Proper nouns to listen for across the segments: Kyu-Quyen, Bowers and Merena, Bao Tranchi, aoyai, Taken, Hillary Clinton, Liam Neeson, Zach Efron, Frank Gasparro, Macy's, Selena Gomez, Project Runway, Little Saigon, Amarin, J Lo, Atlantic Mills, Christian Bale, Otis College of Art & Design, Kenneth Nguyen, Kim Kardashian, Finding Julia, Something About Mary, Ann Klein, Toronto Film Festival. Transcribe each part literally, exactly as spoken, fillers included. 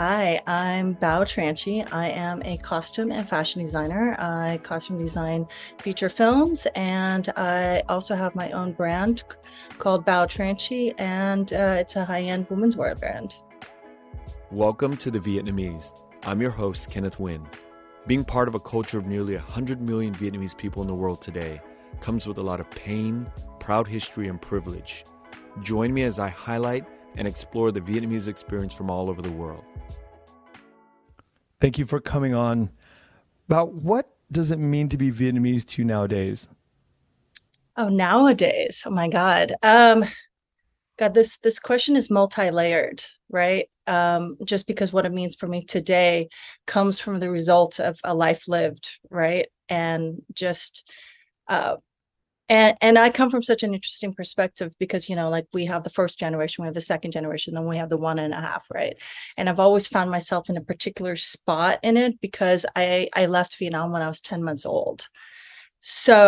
Hi, I'm Bao Tranchi. I am a costume and fashion designer. I costume design feature films, and I also have my own brand called Bao Tranchi, and uh, it's a high-end women's wear brand. Welcome to The Vietnamese. I'm your host, Kenneth Nguyen. Being part of a culture of nearly one hundred million Vietnamese people in the world today comes with a lot of pain, proud history, and privilege. Join me as I highlight and explore the Vietnamese experience from all over the world. Thank you for coming on. About what does it mean to be Vietnamese to you nowadays? Oh, nowadays. Oh, my God. Um, God, this this question is multi-layered, right? Um, just because what it means for me today comes from the result of a life lived, right? And just... Uh, And and I come from such an interesting perspective because, you know, like we have the first generation, we have the second generation, then we have the one and a half, right? And I've always found myself in a particular spot in it because I, I left Vietnam when I was ten months old. So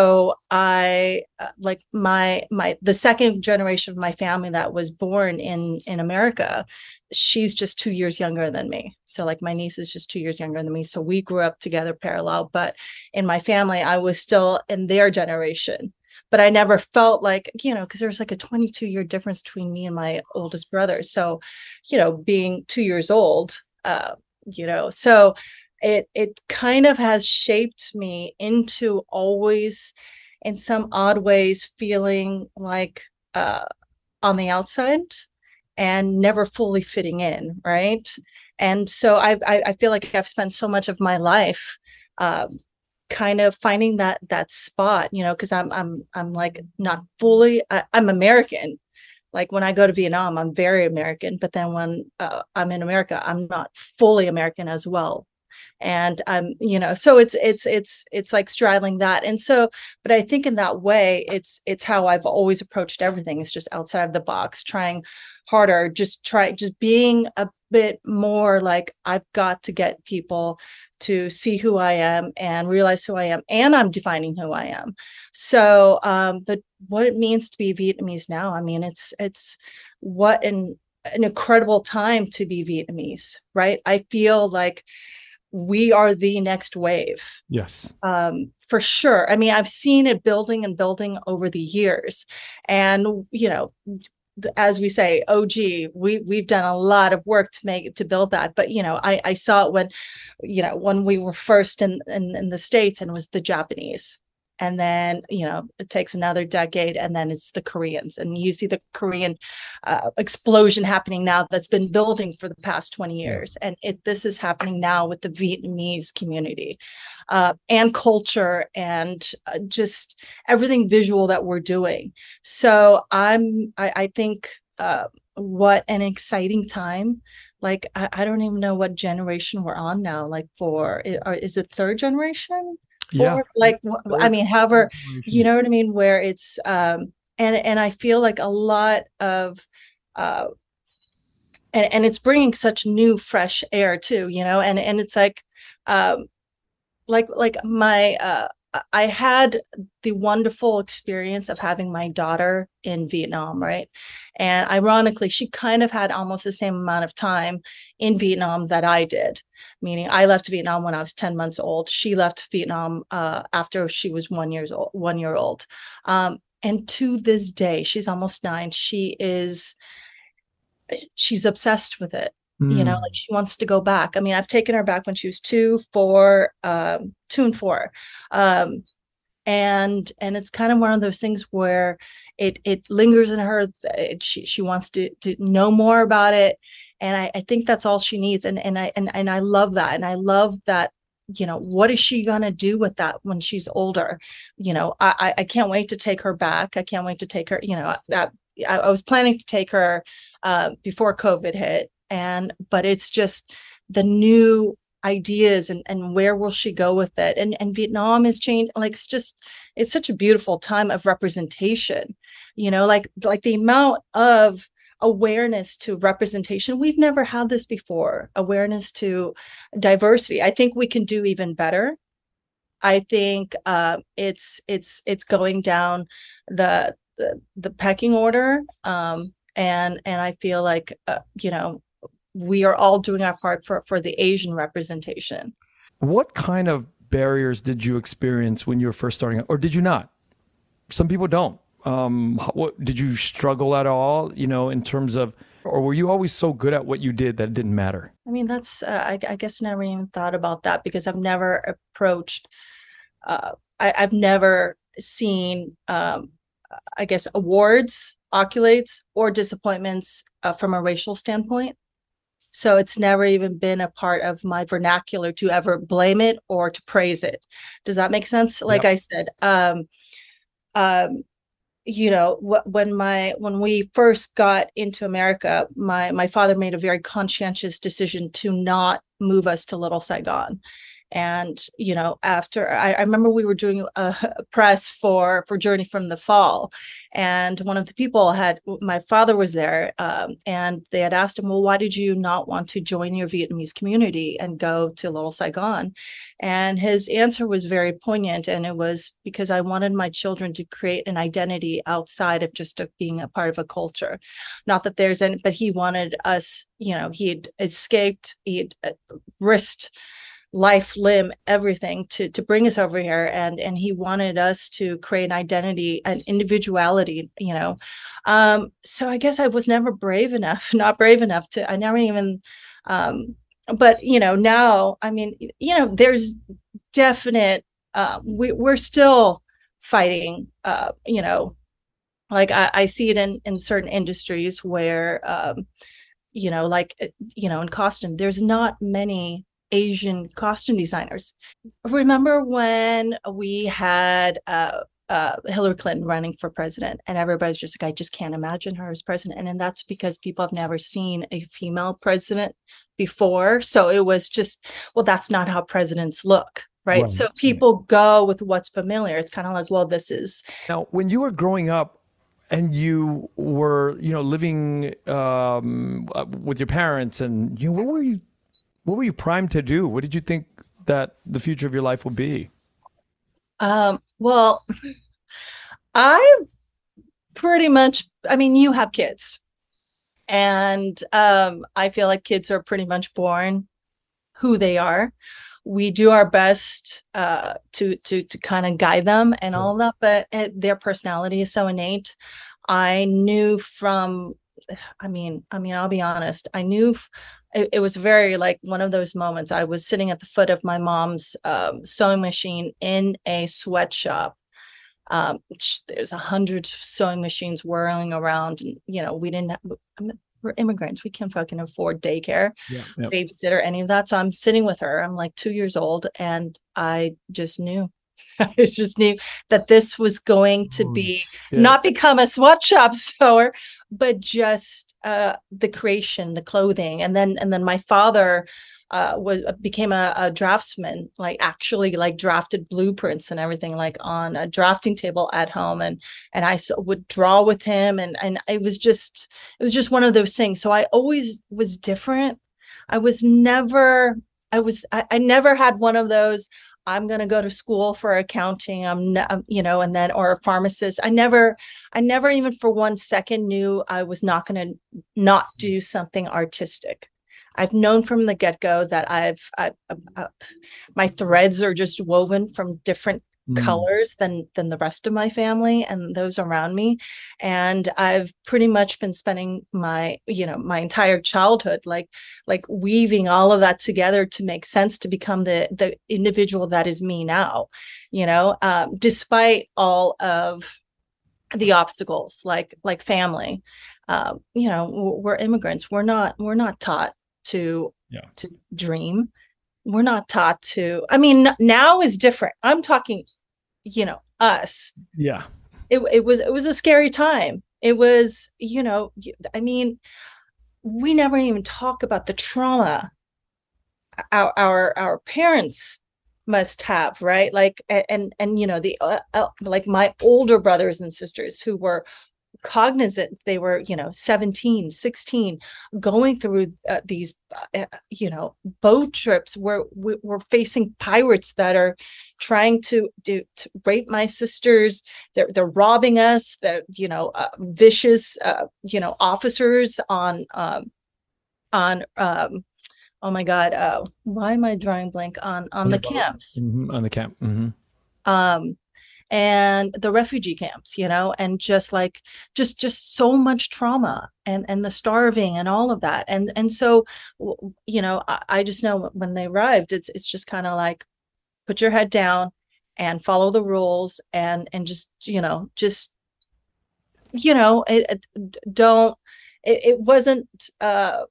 I like my my the second generation of my family that was born in in America, she's just two years younger than me. So like my niece is just two years younger than me. So we grew up together parallel. But in my family, I was still in their generation. But I never felt like, you know, because there was like a twenty-two year difference between me and my oldest brother. So, you know, being two years old, uh, you know, so it it kind of has shaped me into always in some odd ways feeling like uh, on the outside and never fully fitting in. Right. And so I I, I feel like I've spent so much of my life uh, kind of finding that that spot, you know, because I'm I'm I'm like not fully I, I'm American. Like when I go to Vietnam, I'm very American. But then when uh, I'm in America, I'm not fully American as well. And um, you know, so it's it's it's it's like straddling that. And so, but I think in that way, it's it's how I've always approached everything. It's just outside of the box, trying harder, just try, just being a bit more like I've got to get people to see who I am and realize who I am, and I'm defining who I am. So, um, but what it means to be Vietnamese now, I mean, it's it's what an an incredible time to be Vietnamese, right? I feel like we are the next wave. Yes. Um, for sure. I mean, I've seen it building and building over the years. And, you know, as we say, O G, we, we've done a lot of work to make to build that. But, you know, I, I saw it when, you know, when we were first in, in, in the States, and it was the Japanese. And then, you know, it takes another decade, and then it's the Koreans. And you see the Korean uh, explosion happening now that's been building for the past twenty years. And it, this is happening now with the Vietnamese community uh, and culture and uh, just everything visual that we're doing. So I'm, I, I think uh, what an exciting time. Like, I, I don't even know what generation we're on now. Like for, is it third generation? Yeah. Or like, I mean, however, you know what I mean, where it's um, and and I feel like a lot of uh, and, and it's bringing such new, fresh air, too, you know, and and it's like um, like like my uh, I had the wonderful experience of having my daughter in Vietnam. Right. And ironically, she kind of had almost the same amount of time in Vietnam that I did. Meaning I left Vietnam when I was ten months old. She left Vietnam uh, after she was one years old, one year old. Um, and to this day, she's almost nine. She is, she's obsessed with it. Mm. You know, like she wants to go back. I mean, I've taken her back when she was two, four, um, two and four. Um, and, and it's kind of one of those things where it, it lingers in her. It, she, she wants to, to know more about it. And I, I think that's all she needs. And and I and, and I love that. And I love that, you know, what is she going to do with that when she's older? You know, I, I can't wait to take her back. I can't wait to take her, you know, that I, I was planning to take her uh, before COVID hit. And but it's just the new ideas and, and where will she go with it? And and Vietnam has changed. Like, it's just it's such a beautiful time of representation, you know, like like the amount of awareness to representation. We've never had this before. Awareness to diversity. I think we can do even better. I think uh, it's it's it's going down the the, the pecking order, um, and and I feel like uh, you know we are all doing our part for, for the Asian representation. What kind of barriers did you experience when you were first starting out, or did you not? Some people don't. Um, what, did you struggle at all, you know, in terms of, or were you always so good at what you did that it didn't matter? I mean, that's, uh, I, I guess never even thought about that, because I've never approached, uh, I, I've never seen, um, I guess, awards, accolades, or disappointments uh, from a racial standpoint. So it's never even been a part of my vernacular to ever blame it or to praise it. Does that make sense? Like yep. I said, um, um, you know, wh- when my when we first got into America, my my father made a very conscientious decision to not move us to Little Saigon. And, you know, after I, I remember we were doing a press for for Journey from the Fall, and one of the people had, my father was there, um, and they had asked him, well, why did you not want to join your Vietnamese community and go to Little Saigon? And his answer was very poignant. And it was because I wanted my children to create an identity outside of just being a part of a culture. Not that there's any, but he wanted us, you know, he had escaped, he had risked life, limb, everything to to bring us over here, and and he wanted us to create an identity, an individuality, you know. Um, so I guess I was never brave enough, not brave enough to. I never even. Um, but you know, now I mean, you know, there's definite. Uh, we we're still fighting. Uh, you know, like I, I see it in in certain industries where, um, you know, like you know, in costume, there's not many Asian costume designers. Remember when we had uh, uh, Hillary Clinton running for president, and everybody's just like, I just can't imagine her as president. And then that's because people have never seen a female president before. So it was just, well, that's not how presidents look, right? Right. So people go with what's familiar. It's kind of like, well, this is. Now, when you were growing up, and you were, you know, living um, with your parents, and you know, what were you What were you primed to do? What did you think that the future of your life would be? Um, well, I pretty much, I mean, you have kids. And um, I feel like kids are pretty much born who they are. We do our best uh, to to to kind of guide them and sure. all that, but uh, their personality is so innate. I knew from, I mean, I mean, I'll be honest, I knew... F- It was very like one of those moments. I was sitting at the foot of my mom's um, sewing machine in a sweatshop. Um, there's a hundred sewing machines whirling around. And, you know, we didn't, have, we're immigrants. We can't fucking afford daycare, yeah, yeah. babysitter, any of that. So I'm sitting with her. I'm like two years old. And I just knew. I just knew that this was going to be yeah. not become a sweatshop sewer, but just uh, the creation, the clothing. And then and then my father uh, was became a, a draftsman, like actually like drafted blueprints and everything like on a drafting table at home. And and I would draw with him. And, and it was just it was just one of those things. So I always was different. I was never I was I, I never had one of those. I'm going to go to school for accounting, I'm, I'm, you know, and then, or a pharmacist. I never, I never even for one second knew I was not going to not do something artistic. I've known from the get-go that I've, I, I, my threads are just woven from different mm. colors than, than the rest of my family and those around me. And I've pretty much been spending my, you know, my entire childhood, like, like weaving all of that together to make sense, to become the, the individual that is me now, you know, um, despite all of the obstacles, like, like family, um, you know, we're immigrants. We're not, we're not taught to, yeah. to dream. We're not taught to, I mean, now is different. I'm talking, you know, us. Yeah. It it was, it was a scary time. It was, you know, I mean, we never even talk about the trauma our, our, our parents must have, right? Like, and, and, you know, the, uh, uh, like my older brothers and sisters who were cognizant, they were, you know, seventeen, sixteen, going through uh, these, uh, you know, boat trips where we were facing pirates that are trying to do to rape my sisters. They're they're robbing us. They're, you know, uh, vicious, uh, you know, officers on um, on um oh my god uh why am I drawing blank on on the camps mm-hmm. on the camp mm-hmm. um and the refugee camps, you know, and just like just just so much trauma and and the starving and all of that, and and so, you know, I, I just know when they arrived, it's it's just kind of like put your head down and follow the rules and and just you know just you know it, it, don't it, it wasn't uh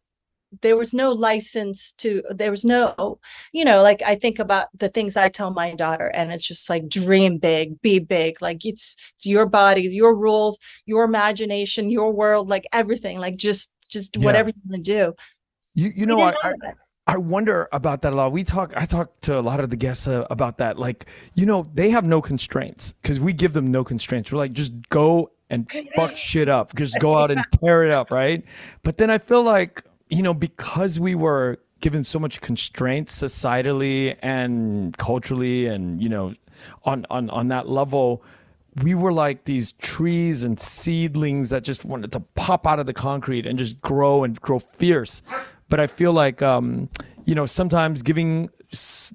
there was no license to, there was no, you know, like I think about the things I tell my daughter, and it's just like dream big, be big, like it's, it's your body, your rules, your imagination, your world, like everything, like just, just yeah. whatever you want to do. You, you know, I, know I, I wonder about that a lot. We talk, I talk to a lot of the guests uh, about that. Like, you know, they have no constraints because we give them no constraints. We're like, just go and fuck shit up. Just go out and tear it up. Right. But then I feel like, you know, because we were given so much constraints societally and culturally and, you know, on, on, on that level, we were like these trees and seedlings that just wanted to pop out of the concrete and just grow and grow fierce. But I feel like, um, you know, sometimes giving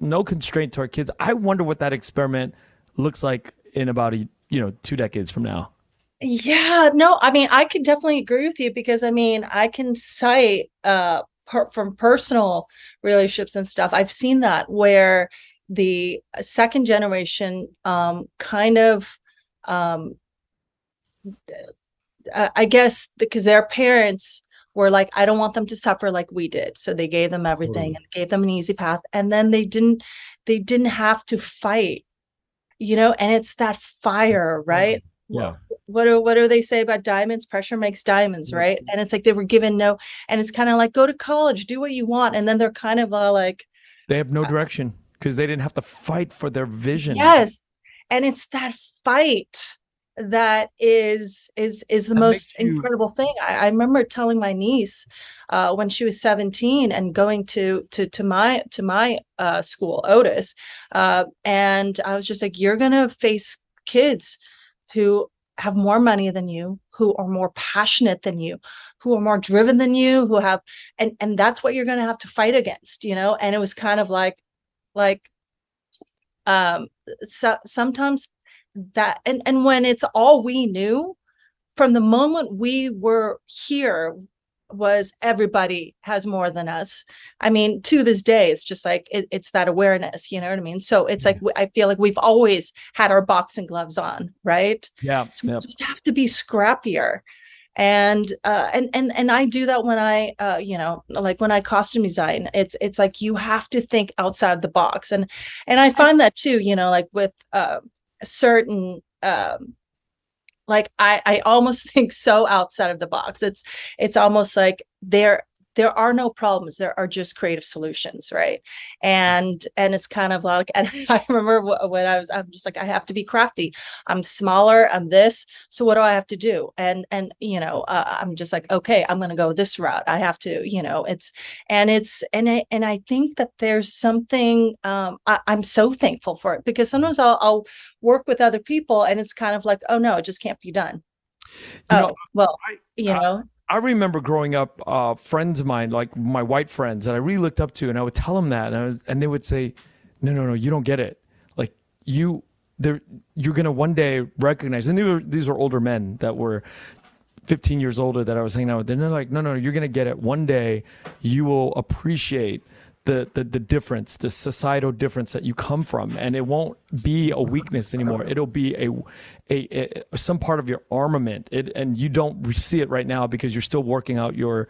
no constraint to our kids, I wonder what that experiment looks like in about, a, you know, two decades from now. Yeah, no, I mean, I can definitely agree with you because, I mean, I can cite uh, per- from personal relationships and stuff. I've seen that where the second generation um, kind of, um, I guess, because their parents were like, I don't want them to suffer like we did. So they gave them everything mm. and gave them an easy path. And then they didn't, they didn't have to fight, you know, and it's that fire, right? Yeah. What do what do they say about diamonds? Pressure makes diamonds, right? And it's like they were given no, and it's kind of like go to college, do what you want, and then they're kind of all like they have no direction because they didn't have to fight for their vision. Yes, and it's that fight that is is is the that most you... incredible thing. I, I remember telling my niece uh, when she was seventeen and going to to to my to my uh, school, Otis, uh, and I was just like, you're gonna face kids who have more money than you, who are more passionate than you, who are more driven than you, who have, and, and that's what you're going to have to fight against, you know? And it was kind of like, like, um, so, sometimes that, and, and when it's all we knew from the moment we were here was everybody has more than us. I mean, to this day, it's just like, it, it's that awareness, you know what I mean? So it's like, I feel like we've always had our boxing gloves on, right? Yeah. So yep. we just have to be scrappier. And, uh, and, and, and I do that when I, uh, you know, like when I costume design, it's, it's like, you have to think outside the box. And, and I find that too, you know, like with, uh, certain, um, like I, I almost think so outside of the box. It's it's almost like there there are no problems. There are just creative solutions, right? And and it's kind of like, and I remember when I was, I'm just like, I have to be crafty. I'm smaller. I'm this. So what do I have to do? And and you know, uh, I'm just like, okay, I'm gonna go this route. I have to, you know, it's and it's and I and I think that there's something. Um, I, I'm so thankful for it because sometimes I'll, I'll work with other people and it's kind of like, oh no, it just can't be done. You oh know, well, I, you uh, know. I remember growing up, uh, friends of mine, like my white friends that I really looked up to, and I would tell them that, and I was, and they would say, "No, no, no, you don't get it. Like you, there, you're gonna one day recognize." And they were, these were older men that were fifteen years older that I was hanging out with. And they're like, "No, no, no, you're gonna get it. One day, you will appreciate the the the difference, the societal difference that you come from, and it won't be a weakness anymore. It'll be a." A, a some part of your armament, it, and you don't see it right now because you're still working out your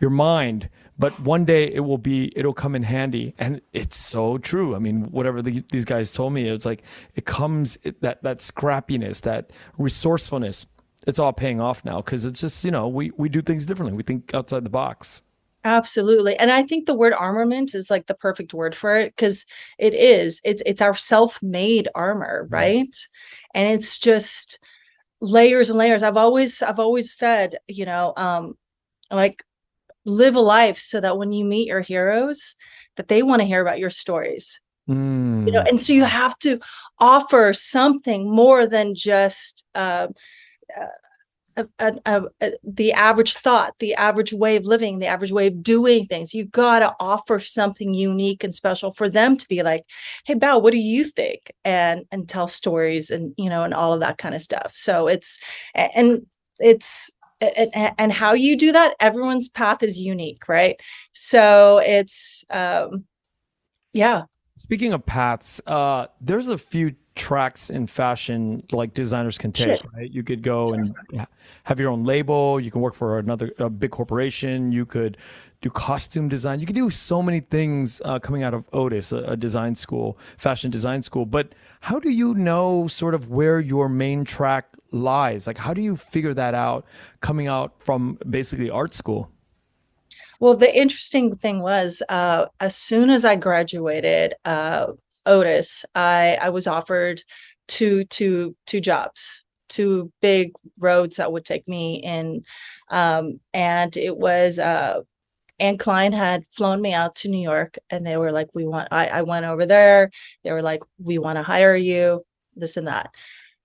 your mind, but one day it will be, it'll come in handy. And it's so true. I mean, whatever the, these guys told me, it's like it comes, it, that that scrappiness, that resourcefulness, it's all paying off now because it's just, you know, we we do things differently. We think outside the box. Absolutely. And I think the word armament is like the perfect word for it because it is. It's it's our self-made armor, right? And it's just layers and layers. I've always I've always said, you know, um, like live a life so that when you meet your heroes, that they want to hear about your stories. Mm. You know, and so you have to offer something more than just uh, uh a, a, a, a, the average thought, the average way of living, the average way of doing things. You got to offer something unique and special for them to be like, hey, Bao, what do you think? And, and tell stories and, you know, and all of that kind of stuff. So it's, and it's, and, and how you do that, everyone's path is unique, right? So it's, um, yeah. Speaking of paths, uh, there's a few tracks in fashion like designers can take, sure. right? You could go sure. and have your own label. You can work for another a big corporation. You could do costume design. You can do so many things uh, coming out of Otis, a, a design school, fashion design school. But how do you know sort of where your main track lies? Like, how do you figure that out coming out from basically art school? Well, the interesting thing was, uh, as soon as I graduated, uh, Otis, I, I was offered two, two, two jobs, two big roads that would take me in. Um, and it was, uh, Ann Klein had flown me out to New York, and they were like, we want, I, I went over there. They were like, we want to hire you, this and that.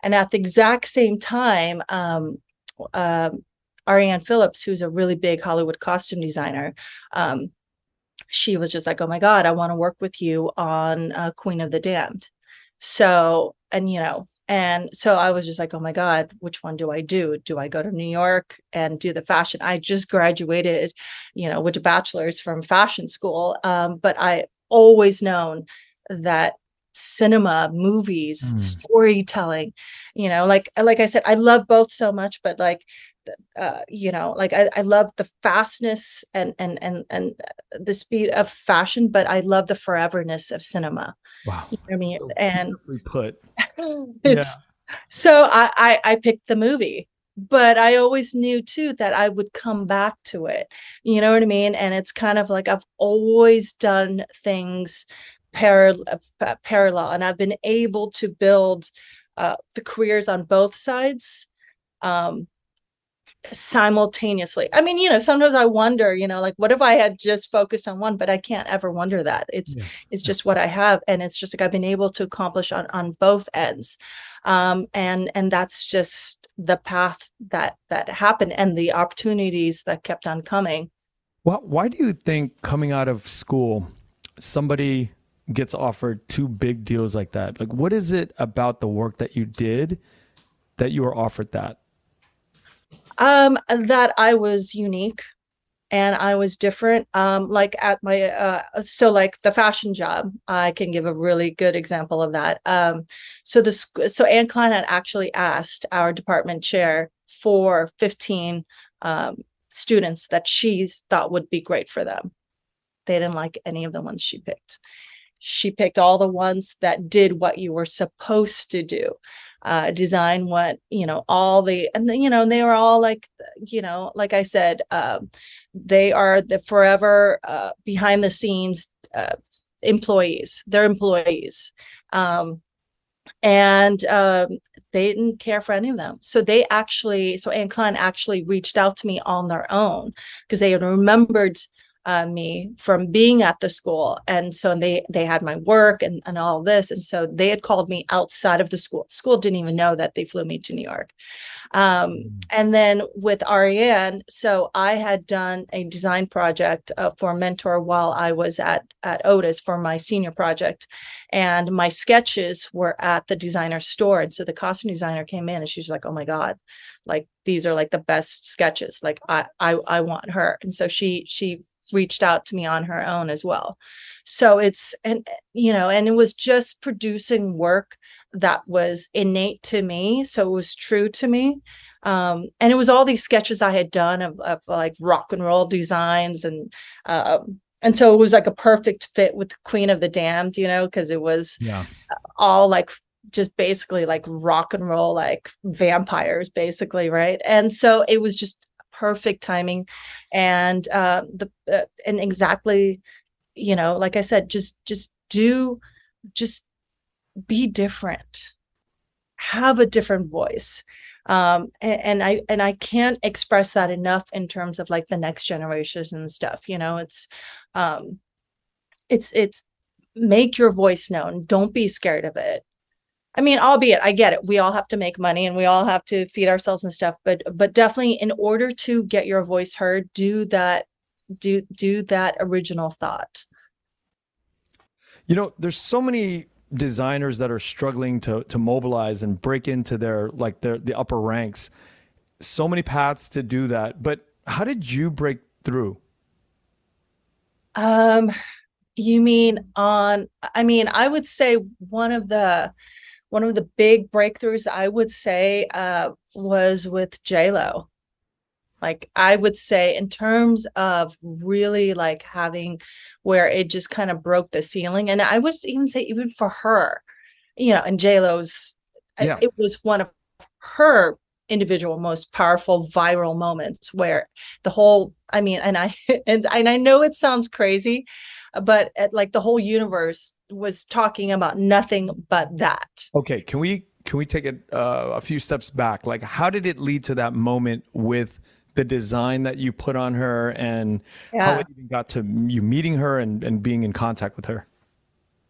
And at the exact same time, um, uh, Ariane Phillips, who's a really big Hollywood costume designer, um, she was just like, oh my God, I want to work with you on uh, Queen of the Damned. So, and you know, and so I was just like, oh my God, which one do I do? Do I go to New York and do the fashion? I just graduated, you know, with a bachelor's from fashion school. Um, but I always known that cinema, movies, mm. storytelling, you know, like, like I said, I love both so much, but like, Uh, you know, like I, I love the fastness and and and and the speed of fashion, but I love the foreverness of cinema. Wow, you know what I mean? So and put. It's yeah. so I, I I picked the movie, but I always knew too that I would come back to it. You know what I mean? And it's kind of like I've always done things parallel, uh, parallel, and I've been able to build uh, the careers on both sides. Um, simultaneously. I mean, you know, sometimes I wonder, you know, like what if I had just focused on one, but I can't ever wonder that. It's yeah. it's just what I have. And it's just like I've been able to accomplish on, on both ends. Um, and and that's just the path that that happened and the opportunities that kept on coming. Well, why do you think coming out of school, somebody gets offered two big deals like that? Like, what is it about the work that you did that you were offered that? Um, that I was unique and I was different. Um, like at my, uh, so like the fashion job, I can give a really good example of that. Um, so the, so Ann Klein had actually asked our department chair for fifteen, um, students that she thought would be great for them. They didn't like any of the ones she picked. She picked all the ones that did what you were supposed to do, uh, design what, you know, all the, and then, you know, they were all like, you know, like I said, um, they are the forever uh, behind the scenes uh, employees, they're employees. Um, and um, they didn't care for any of them. So they actually, so Ann Klein actually reached out to me on their own because they had remembered Uh, me from being at the school, and so they they had my work and, and all this, and so they had called me outside of the school. School didn't even know that they flew me to New York. Um, and then with Ariane, so I had done a design project uh, for Mentor while I was at at Otis for my senior project, and my sketches were at the designer store, and so the costume designer came in and she's like, "Oh my God, like these are like the best sketches. Like I I I want her," and so she she. reached out to me on her own as well. So it's, and you know, and it was just producing work that was innate to me. So it was true to me. Um, and it was all these sketches I had done of, of like rock and roll designs. And, um, and so it was like a perfect fit with Queen of the Damned, you know, cause it was yeah. all like, just basically like rock and roll, like vampires basically. Right. And so it was just perfect timing and uh the uh, and exactly, you know, like I said, just just do just be different, have a different voice, um and, and I and I can't express that enough in terms of like the next generations and stuff, you know. It's um it's it's make your voice known, don't be scared of it, I mean, albeit, I get it. We all have to make money and we all have to feed ourselves and stuff. But but definitely, in order to get your voice heard, do that, do do that original thought. You know, there's so many designers that are struggling to to mobilize and break into their like their the upper ranks. So many paths to do that. But how did you break through? Um, you mean on? I mean, I would say one of the. One of the big breakthroughs, I would say, uh, was with J Lo. Like, I would say in terms of really like having where it just kind of broke the ceiling. And I would even say even for her, you know, and J Lo's, yeah. It was one of her individual most powerful viral moments where the whole, I mean, and I, and, and I know it sounds crazy, but at, like, the whole universe was talking about nothing but that. Okay, can we can we take it uh, a few steps back? Like, how did it lead to that moment with the design that you put on her, and yeah. how it even got to you meeting her and, and being in contact with her?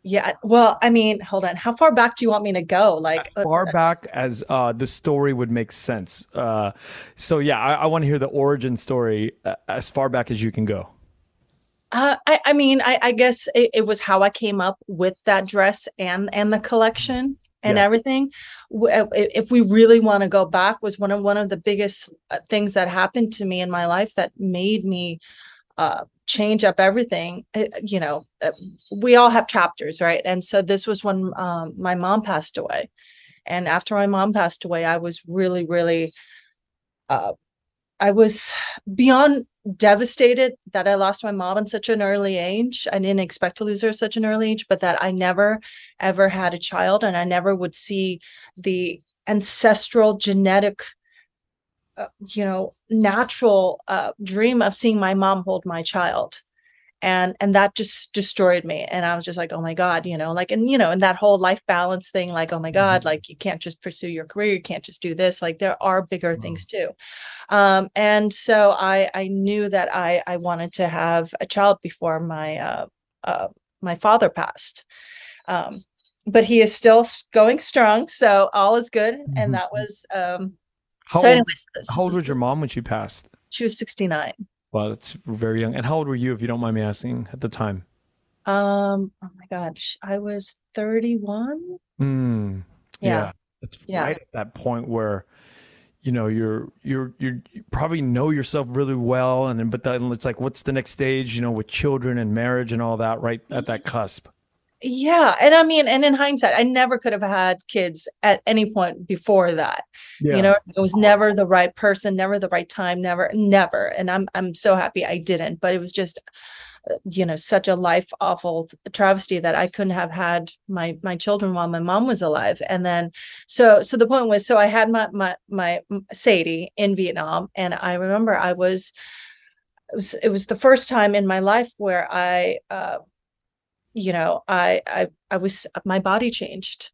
Yeah, well, I mean, hold on. How far back do you want me to go? Like, as far uh, back as uh, the story would make sense. Uh, so yeah, I, I want to hear the origin story uh, as far back as you can go. Uh, I, I mean, I, I guess it, it was how I came up with that dress and and the collection and yeah. everything. If we really want to go back, was one of one of the biggest things that happened to me in my life that made me uh, change up everything. It, you know, we all have chapters, right? And so this was when um, my mom passed away, and after my mom passed away, I was really, really, uh, I was beyond. devastated that I lost my mom at such an early age. I didn't expect to lose her at such an early age, but that I never ever had a child, and I never would see the ancestral genetic, uh, you know, natural uh, dream of seeing my mom hold my child. And and that just destroyed me. And I was just like, oh my God, you know, like, and, you know, and that whole life balance thing, like, oh my God, like, you can't just pursue your career. You can't just do this. Like, there are bigger wow. things too. Um, and so I I knew that I I wanted to have a child before my, uh, uh, my father passed. Um, but he is still going strong. So all is good. Mm-hmm. And that was, um, how, so anyways, old, how old was your mom when she passed? She was sixty-nine. Wow, that's very young. And how old were you, if you don't mind me asking, at the time? Um, oh my gosh, I was thirty-one. Mm, yeah, it's yeah. yeah. right at that point where, you know, you're you're you're you probably know yourself really well, and but then it's like, what's the next stage? You know, with children and marriage and all that, right at that cusp. Yeah, and I mean, and in hindsight, I never could have had kids at any point before that. Yeah. You know, it was never the right person, never the right time, never, never. And I'm, I'm so happy I didn't. But it was just, you know, such a life awful travesty that I couldn't have had my my children while my mom was alive. And then, so, so the point was, so I had my my my Sadie in Vietnam, and I remember I was, it was, it was the first time in my life where I. Uh, you know, I, I, I was, my body changed,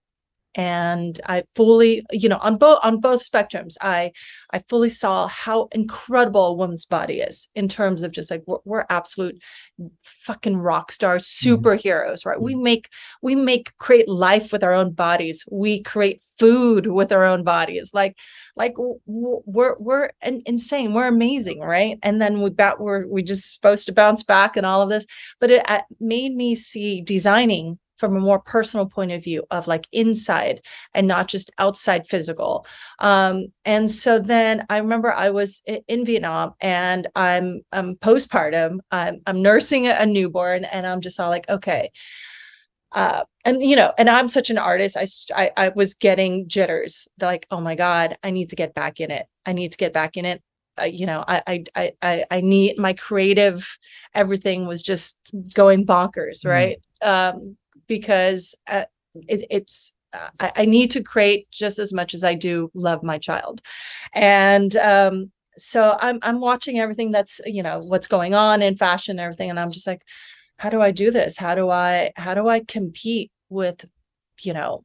and I fully, you know, on both, on both spectrums, I, I fully saw how incredible a woman's body is in terms of just like, we're, we're absolute fucking rock stars, superheroes, right? We make, we make, create life with our own bodies. We create food with our own bodies. Like, like we're, we're insane. We're amazing. Right. And then we bat, we're, we just supposed to bounce back and all of this, but it, it made me see designing from a more personal point of view of like inside and not just outside physical. Um, and so then I remember I was in Vietnam, and I'm, I'm postpartum, I'm, I'm nursing a newborn, and I'm just all like, okay. Uh, and, you know, and I'm such an artist. I, I, I was getting jitters. They're like, oh my God, I need to get back in it. I need to get back in it. Uh, you know, I, I, I, I need my creative, everything was just going bonkers. Right. Mm-hmm. Um, because uh, it, it's, uh, I, I need to create just as much as I do love my child. And um, so I'm, I'm watching everything that's, you know, what's going on in fashion and everything. And I'm just like, how do I do this? How do I, how do I compete with, you know,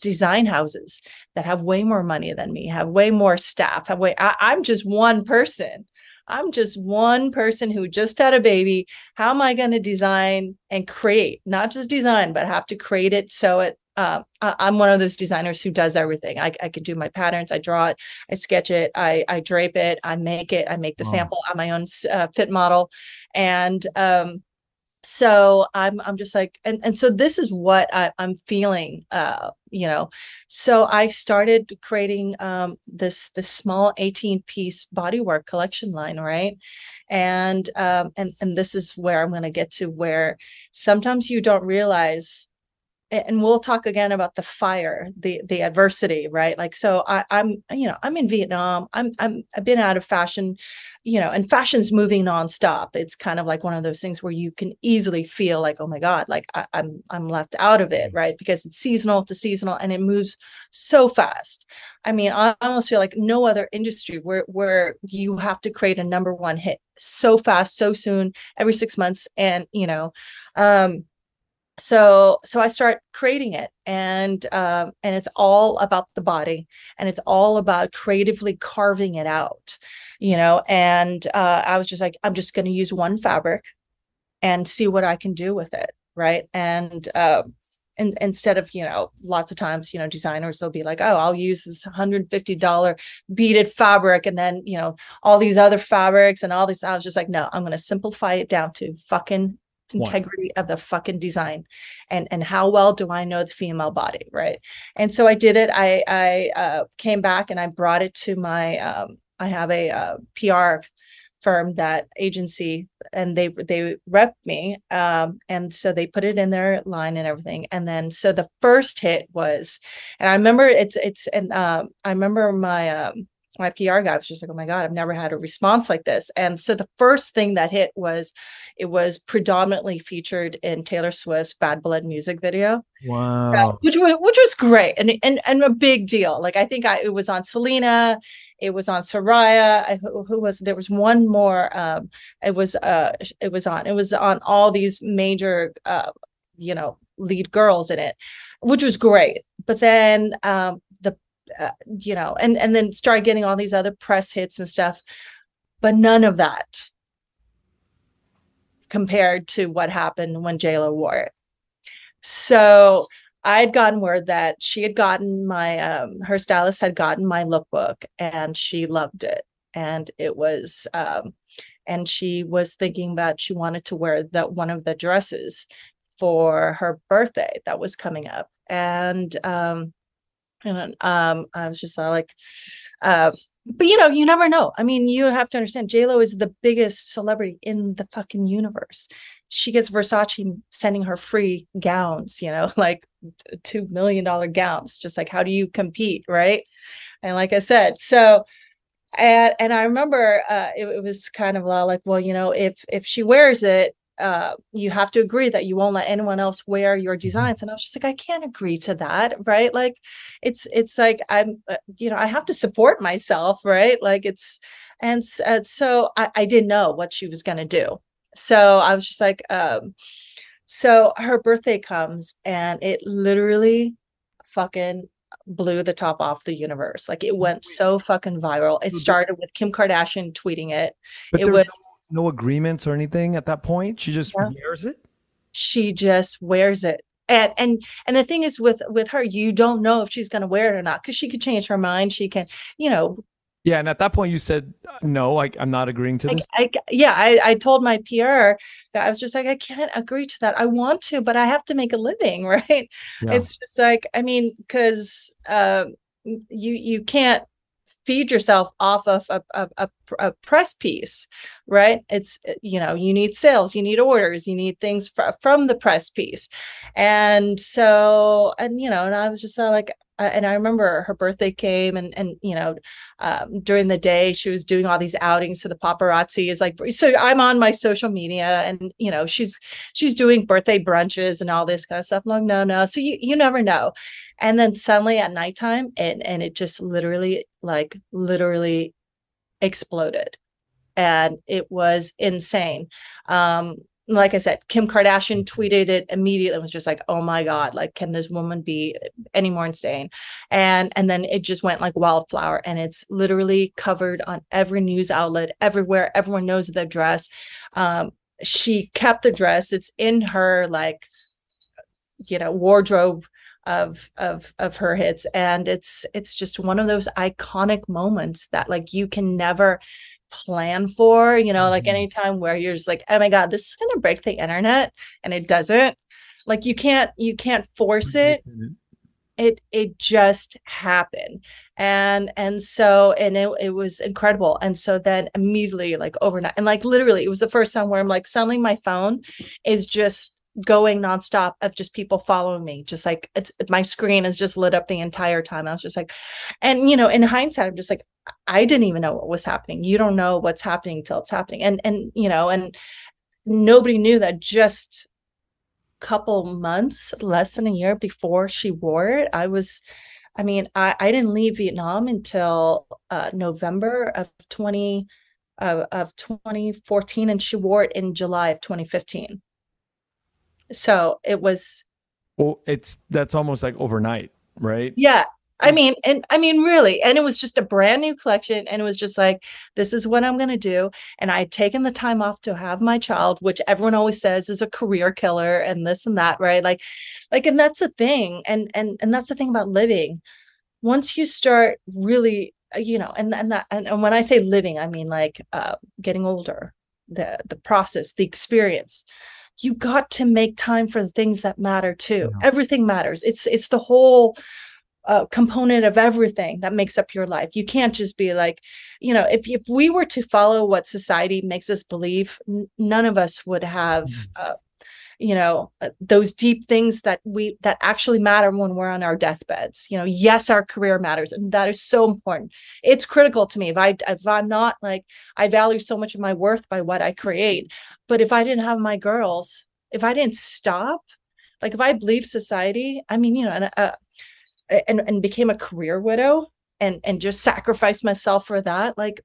design houses that have way more money than me, have way more staff, have way, I, I'm just one person. I'm just one person who just had a baby. How am I going to design and create, not just design, but have to create it, sew it, uh, I'm one of those designers who does everything. I, I can do my patterns. I draw it. I sketch it. I, I drape it. I make it. I make the wow. sample. I'm my own uh, fit model. And um, so I'm I'm just like, and, and so this is what I, I'm feeling, uh, you know. So I started creating um, this this small eighteen piece bodywork collection line, right? And um, and and this is where I'm going to get to, where sometimes you don't realize, and we'll talk again about the fire, the the adversity, right? Like, so I, I'm, you know, I'm in Vietnam. I'm, I'm, I've been out of fashion, you know, and fashion's moving nonstop. It's kind of like one of those things where you can easily feel like, oh my God, like I, I'm, I'm left out of it, right? Because it's seasonal to seasonal and it moves so fast. I mean, I almost feel like no other industry where where you have to create a number one hit so fast, so soon, every six months, and you know, um. So, so I start creating it, and, um, and it's all about the body, and it's all about creatively carving it out, you know, and, uh, I was just like, I'm just going to use one fabric and see what I can do with it. Right. And, uh, and instead of, you know, lots of times, you know, designers, they'll be like, oh, I'll use this one hundred fifty dollars beaded fabric, and then, you know, all these other fabrics and all this. I was just like, no, I'm going to simplify it down to fucking integrity of the fucking design, and and how well do I know the female body, right? And so I did it. I I uh, came back and I brought it to my. Um, I have a uh, P R firm, that agency, and they they rep me, um, and so they put it in their line and everything. And then so the first hit was, and I remember it's it's and um, I remember my. Um, My P R guy was just like, oh my God, I've never had a response like this. And so the first thing that hit was, it was predominantly featured in Taylor Swift's Bad Blood music video. Wow. Right? Which was, which was great. And, and, and a big deal. Like, I think I, it was on Selena, it was on Soraya. I, who, who was, there was one more, um, it was, uh, it was on, it was on all these major, uh, you know, lead girls in it, which was great. But then, um, Uh, you know, and and then start getting all these other press hits and stuff, but none of that compared to what happened when J Lo wore it. So I had gotten word that she had gotten my um, her stylist had gotten my lookbook, and she loved it, and it was um, and she was thinking about, she wanted to wear that one of the dresses for her birthday that was coming up, and. Um, And um, I was just like, uh, but you know, you never know. I mean, you have to understand, J Lo is the biggest celebrity in the fucking universe. She gets Versace sending her free gowns, you know, like two million dollar gowns. Just like, how do you compete, right? And like I said, so. And and I remember uh, it, it was kind of like, well, you know, if if she wears it. Uh, you have to agree that you won't let anyone else wear your designs. And I was just like, I can't agree to that. Right. Like it's, it's like, I'm, uh, you know, I have to support myself. Right. Like it's, and, and so I, I didn't know what she was going to do. So I was just like, um, so her birthday comes, and it literally fucking blew the top off the universe. Like, it went so fucking viral. It started with Kim Kardashian tweeting it. But it was. No agreements or anything at that point. She just yeah. wears it. She just wears it. And and and the thing is with with her, you don't know if she's going to wear it or not, because she could change her mind. She can, you know. Yeah. And at that point you said, no, I, I'm not agreeing to this. I, I, yeah. I, I told my P R that I was just like, I can't agree to that. I want to, but I have to make a living. Right. Yeah. It's just like, I mean, because uh, you you can't feed yourself off of a, a, a, a press piece, right? It's, you know, you need sales, you need orders, you need things fr- from the press piece. And so, and, you know, and I was just uh, like, uh, and I remember her birthday came, and, and, you know, um, during the day she was doing all these outings. So the paparazzi is like, so I'm on my social media, and, you know, she's, she's doing birthday brunches and all this kind of stuff. I'm like, no, no. So you, you never know. And then suddenly at nighttime, and, and it just literally, like literally exploded. And it was insane. Um, like I said, Kim Kardashian tweeted it immediately. It was just like, oh my God, like, can this woman be any more insane? And, and then it just went like wildfire, and it's literally covered on every news outlet, everywhere. Everyone knows the dress. Um, she kept the dress. It's in her, like, you know, wardrobe. of of of her hits, and it's it's just one of those iconic moments that like you can never plan for, you know, like anytime where you're just like, oh my god, this is gonna break the internet, and it doesn't. Like you can't you can't force it. It it just happened. And and so and it, it was incredible. And so then immediately, like overnight, and like literally it was the first time where I'm like, suddenly my phone is just going nonstop of just people following me, just like it's my screen is just lit up the entire time. I was just like, and you know, in hindsight, I'm just like, I didn't even know what was happening. You don't know what's happening till it's happening. And and you know, and nobody knew that just couple months, less than a year before she wore it, I was, I mean, I, I didn't leave Vietnam until uh, November of twenty, uh, of twenty fourteen, and she wore it in July of twenty fifteen. So it was. Well, it's, that's almost like overnight, right? Yeah. I mean, and I mean, really, and it was just a brand new collection, and it was just like, this is what I'm going to do. And I had taken the time off to have my child, which everyone always says is a career killer and this and that, right? Like, like, and that's the thing. And, and, and that's the thing about living. Once you start really, you know, and, and that, and, and when I say living, I mean like uh, getting older, the, the process, the experience. You got to make time for the things that matter too. Yeah. Everything matters. It's, it's the whole Uh, component of everything that makes up your life. You can't just be like, you know, if if we were to follow what society makes us believe, n- none of us would have, uh, you know, uh, those deep things that we that actually matter when we're on our deathbeds. You know, yes, our career matters, and that is so important. It's critical to me. If I if I'm not like, I value so much of my worth by what I create. But if I didn't have my girls, if I didn't stop, like if I believe society, I mean, you know, and. Uh, And, and became a career widow and, and just sacrificed myself for that. Like,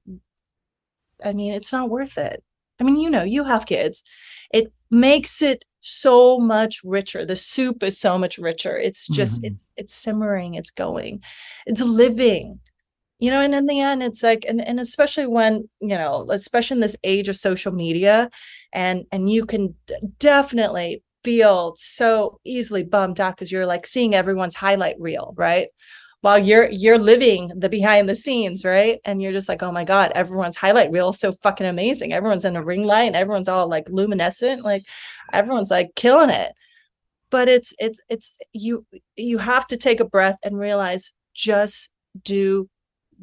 I mean, it's not worth it. I mean, you know, you have kids. It makes it so much richer. The soup is so much richer. It's just, mm-hmm. it's, it's simmering, it's going, it's living, you know, and in the end, it's like, and, and especially when, you know, especially in this age of social media, and, and you can d- definitely feel so easily bummed out because you're like seeing everyone's highlight reel, right? While you're you're living the behind the scenes, right? And you're just like, oh my god, everyone's highlight reel is so fucking amazing. Everyone's in a ring light and everyone's all like luminescent, like everyone's like killing it. But it's it's it's you you have to take a breath and realize, just do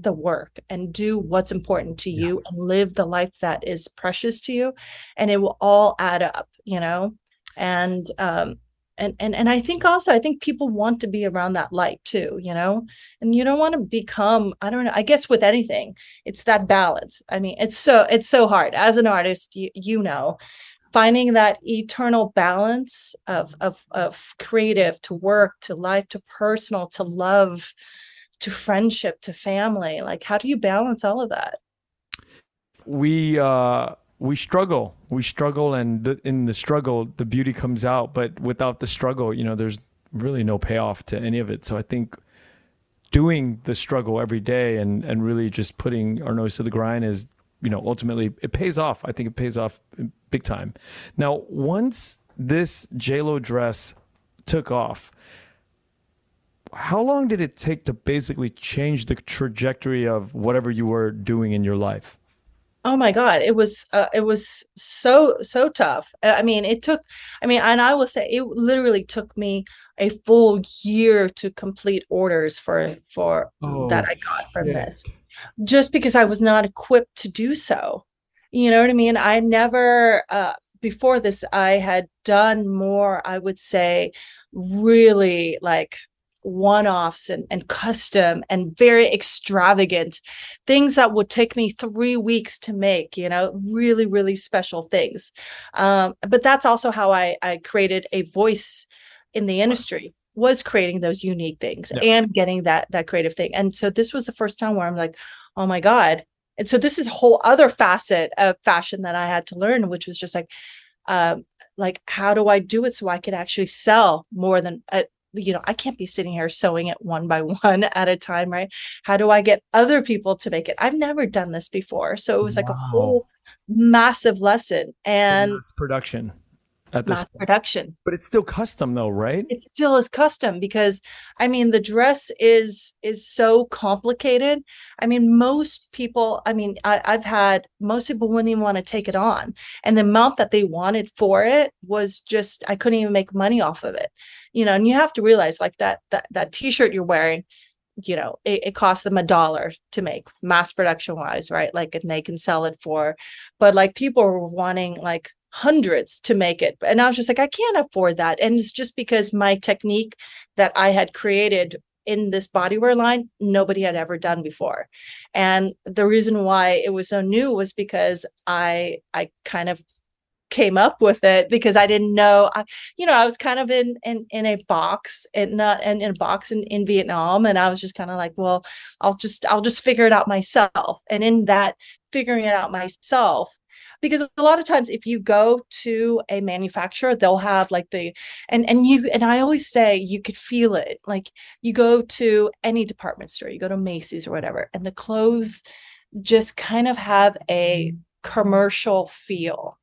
the work and do what's important to you, yeah. and live the life that is precious to you, and it will all add up, you know. And, um, and, and, and I think also, I think people want to be around that light too, you know, and you don't want to become, I don't know, I guess with anything, it's that balance. I mean, it's so, it's so hard as an artist, you, you know, finding that eternal balance of, of, of creative to work, to life, to personal, to love, to friendship, to family. Like, how do you balance all of that? We, uh, We struggle, we struggle, and the, in the struggle, the beauty comes out. But without the struggle, you know, there's really no payoff to any of it. So I think doing the struggle every day and, and really just putting our nose to the grind is, you know, ultimately it pays off. I think it pays off big time. Now, once this J Lo dress took off, how long did it take to basically change the trajectory of whatever you were doing in your life? Oh my God, it was uh, it was so, so tough. I mean, it took, I mean, and I will say it literally took me a full year to complete orders for, for oh, that I got from yeah. this, just because I was not equipped to do so. You know what I mean? I never, uh, before this, I had done more, I would say, really like one-offs and, and custom and very extravagant things that would take me three weeks to make, you know, really, really special things. Um, but that's also how I, I created a voice in the industry, was creating those unique things yeah. and getting that, that creative thing. And so this was the first time where I'm like, oh my God. And so this is a whole other facet of fashion that I had to learn, which was just like, um, like, how do I do it so I could actually sell more than a, you know, I can't be sitting here sewing it one by one at a time, right? How do I get other people to make it? I've never done this before. So it was like wow. a whole massive lesson. And mass production. at this mass production. But it's still custom though, right? It still is custom because, I mean, the dress is is so complicated. I mean, most people, I mean, I, I've had, most people wouldn't even want to take it on. And the amount that they wanted for it was just, I couldn't even make money off of it. You know, and you have to realize like that, that, that t-shirt you're wearing, you know, it, it costs them a dollar to make mass production wise, right? Like, and they can sell it for, but like people were wanting like hundreds to make it. And I was just like, I can't afford that. And it's just because my technique that I had created in this bodywear line, nobody had ever done before. And the reason why it was so new was because I, I kind of came up with it because I didn't know, I, you know, I was kind of in, in, in a box and not and in a box in, in Vietnam. And I was just kind of like, well, I'll just, I'll just figure it out myself. And in that figuring it out myself, because a lot of times if you go to a manufacturer, they'll have like the, and, and you, and I always say you could feel it. Like you go to any department store, you go to Macy's or whatever, and the clothes just kind of have a commercial feel.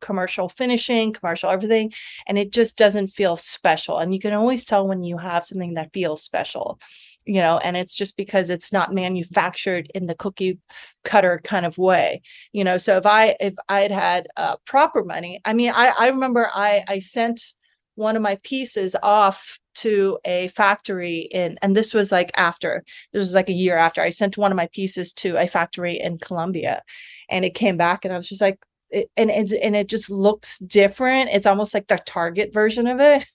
Commercial finishing, commercial everything, and it just doesn't feel special. And you can always tell when you have something that feels special, you know, and it's just because it's not manufactured in the cookie cutter kind of way, you know. So if I if I had had uh, proper money, I mean, I, I remember I I sent one of my pieces off to a factory in, and this was like after, this was like a year after, I sent one of my pieces to a factory in Colombia, and it came back, and I was just like. It, and it's and it just looks different. It's almost like the Target version of it,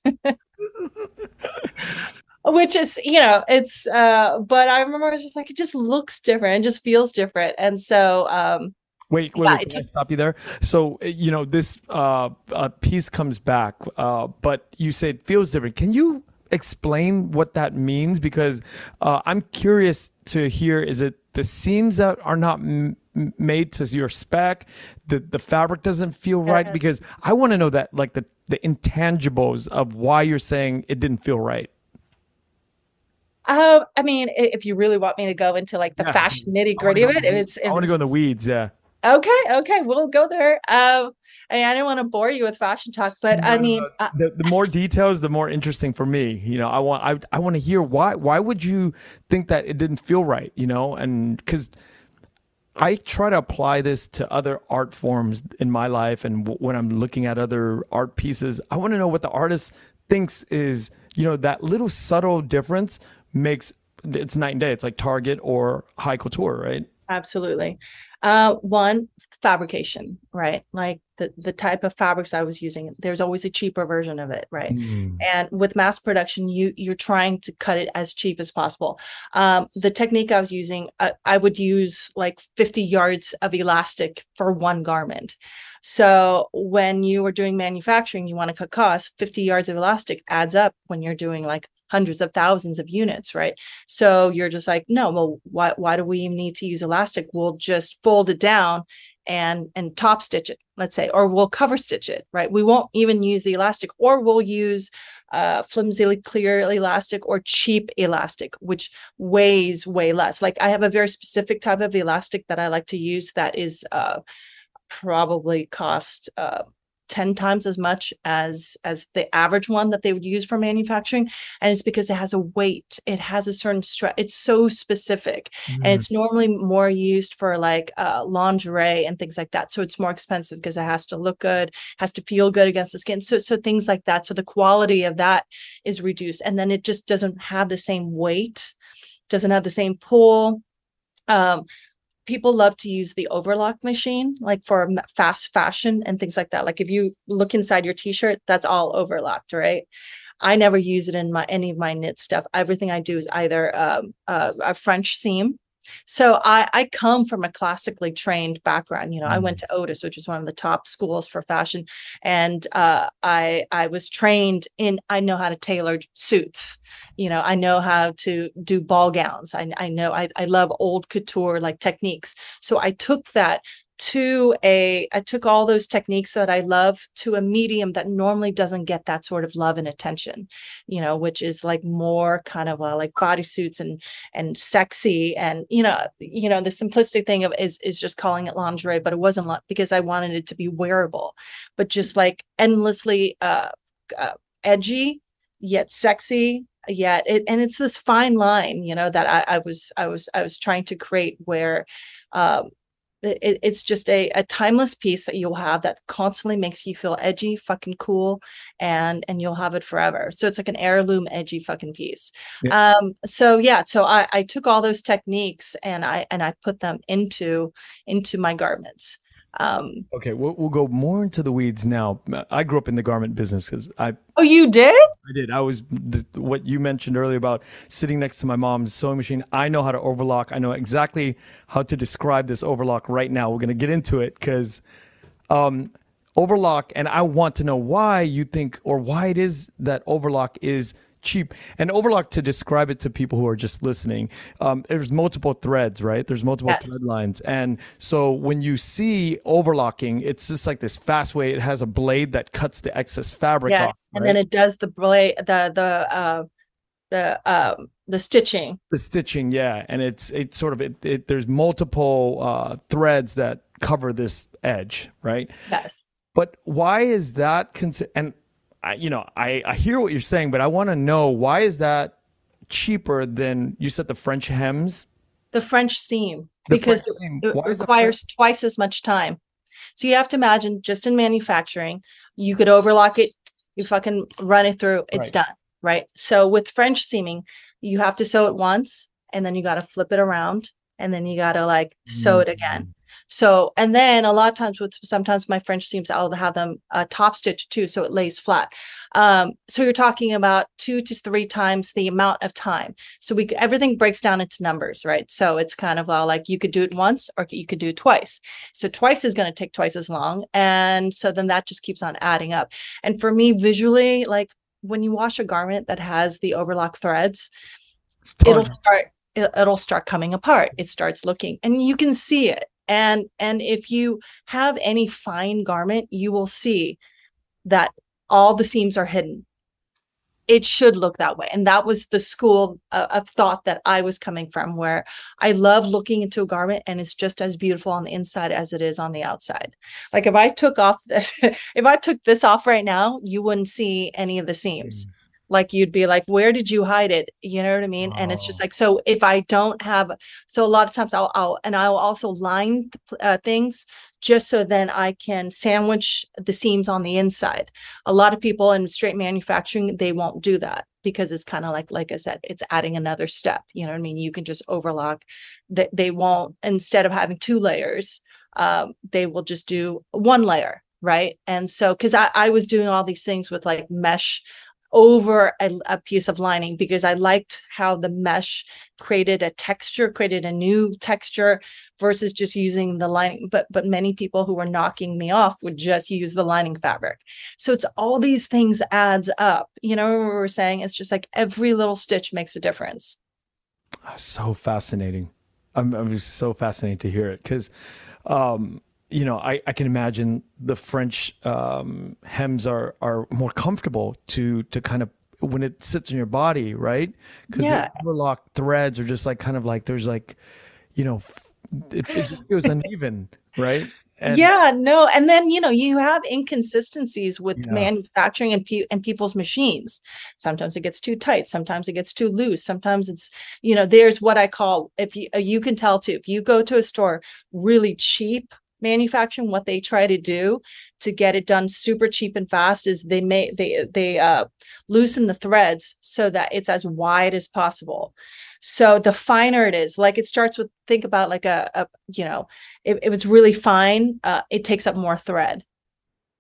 which is, you know, it's. Uh, but I remember I was just like, it just looks different. It just feels different. And so, um, wait, wait, yeah, wait can I stop you there? So you know, this uh, uh, piece comes back, uh, but you say it feels different. Can you explain what that means? Because uh, I'm curious to hear. Is it the seams that are not M- made to your spec, the the fabric doesn't feel right? Uh-huh. Because I want to know that, like the the intangibles of why you're saying it didn't feel right. Um, I mean, if you really want me to go into like the yeah. fashion nitty gritty of it, if it's if I want to go in the weeds. Yeah. Okay. Okay. We'll go there. Um, I mean, I didn't want to bore you with fashion talk, but no, I mean, no. the, the more details, the more interesting for me, you know, I want, I, I want to hear why, why would you think that it didn't feel right? You know, and cause I try to apply this to other art forms in my life, and w- when I'm looking at other art pieces, I want to know what the artist thinks is, you know, that little subtle difference makes, it's night and day. It's like Target or high couture, right? Absolutely. Uh, one, fabrication, right? Like the, the type of fabrics I was using, there's always a cheaper version of it, right? Mm. And with mass production, you, you're trying to cut it as cheap as possible. Um, the technique I was using, uh, I would use like fifty yards of elastic for one garment. So when you were doing manufacturing, you want to cut costs, fifty yards of elastic adds up when you're doing like hundreds of thousands of units, right? So you're just like, no, well, why why do we need to use elastic? We'll just fold it down and and top stitch it, let's say, or we'll cover stitch it, right? We won't even use the elastic, or we'll use uh, flimsily clear elastic or cheap elastic, which weighs way less. Like I have a very specific type of elastic that I like to use that is uh, probably cost uh, ten times as much as as the average one that they would use for manufacturing. And it's because it has a weight, it has a certain stretch, it's so specific. Mm. And it's normally more used for like uh, lingerie and things like that. So it's more expensive because it has to look good, has to feel good against the skin. So, so things like that. So the quality of that is reduced. And then it just doesn't have the same weight, doesn't have the same pull. Um, People love to use the overlock machine, like for fast fashion and things like that. Like if you look inside your t-shirt, that's all overlocked, right? I never use it in my any of my knit stuff. Everything I do is either um, uh, a French seam. So I, I come from a classically trained background. You know, mm-hmm. I went to Otis, which is one of the top schools for fashion. And uh, I I was trained in, I know how to tailor suits. You know, I know how to do ball gowns. I, I know I, I love old couture like techniques. So I took that to a, I took all those techniques that I love to a medium that normally doesn't get that sort of love and attention, you know, which is like more kind of uh, like bodysuits and, and sexy. And, you know, you know, the simplistic thing of is, is just calling it lingerie, but it wasn't because I wanted it to be wearable, but just like endlessly uh, uh, edgy, yet sexy. Yeah, it, and it's this fine line, you know, that I, I was, I was, I was trying to create where um, it, it's just a, a timeless piece that you'll have that constantly makes you feel edgy, fucking cool, and and you'll have it forever. So it's like an heirloom, edgy fucking piece. Yeah. Um, so yeah, so I, I took all those techniques and I and I put them into into my garments. Um, okay, we'll, we'll go more into the weeds now. I grew up in the garment business because I. Oh, you did? I did. I was the, what you mentioned earlier about sitting next to my mom's sewing machine. I know how to overlock. I know exactly how to describe this overlock right now. We're going to get into it because um, overlock, and I want to know why you think or why it is that overlock is cheap. And overlock, to describe it to people who are just listening, um, there's multiple threads, right? There's multiple yes. thread lines. And so when you see overlocking, it's just like this fast way. It has a blade that cuts the excess fabric yes. off. Right? And then it does the blade, the, the, uh, the, um, the stitching, the stitching. Yeah. And it's, it's sort of, it, it there's multiple uh, threads that cover this edge, right? Yes. But why is that? Cons- and I, you know, I, I hear what you're saying, but I want to know, why is that cheaper than, you said, the French hems? The French seam, the because French seam. It requires French- twice as much time. So you have to imagine, just in manufacturing, you could overlock it, you fucking run it through, it's right. done, right? So with French seaming, you have to sew it once, and then you got to flip it around, and then you got to like mm. sew it again. So, and then a lot of times with, sometimes my French seams, I'll have them uh, top stitch too, so it lays flat. Um, so you're talking about two to three times the amount of time. So we, everything breaks down into numbers, right? So it's kind of uh, like you could do it once or you could do it twice. So twice is going to take twice as long. And so then that just keeps on adding up. And for me, visually, like when you wash a garment that has the overlock threads, it'll start, it'll start coming apart. It starts looking, and you can see it. And and if you have any fine garment, you will see that all the seams are hidden. It should look that way. And that was the school of, of thought that I was coming from, where I love looking into a garment and it's just as beautiful on the inside as it is on the outside. Like if I took off this, if I took this off right now, you wouldn't see any of the seams. Mm. Like you'd be like, where did you hide it? You know what I mean? Oh. And it's just like, so if I don't have, so a lot of times I'll, I'll and I'll also line uh, things just so then I can sandwich the seams on the inside. A lot of people in straight manufacturing, they won't do that because it's kind of like, like I said, it's adding another step. You know what I mean? You can just overlock that. They won't, instead of having two layers, um, they will just do one layer. Right. And so, cause I, I was doing all these things with like mesh over a, a piece of lining because I liked how the mesh created a texture, created a new texture versus just using the lining. But but many people who were knocking me off would just use the lining fabric. So it's all these things adds up. You know what we were saying? It's just like every little stitch makes a difference. Oh, so fascinating. I'm, I'm just so fascinated to hear it because, um, you know, I, I can imagine the French um, hems are, are more comfortable to to kind of when it sits in your body, right? Because yeah. the overlock threads are just like kind of like there's like, you know, it, it just feels uneven, right? And, yeah, no. And then, you know, you have inconsistencies with yeah. manufacturing and pe- and people's machines. Sometimes it gets too tight. Sometimes it gets too loose. Sometimes it's, you know, there's what I call, if you, you can tell too, if you go to a store really cheap, manufacturing, what they try to do to get it done super cheap and fast is they may they they uh loosen the threads so that it's as wide as possible. So the finer it is, like it starts with, think about like a, a you know, if, if it's really fine, uh it takes up more thread.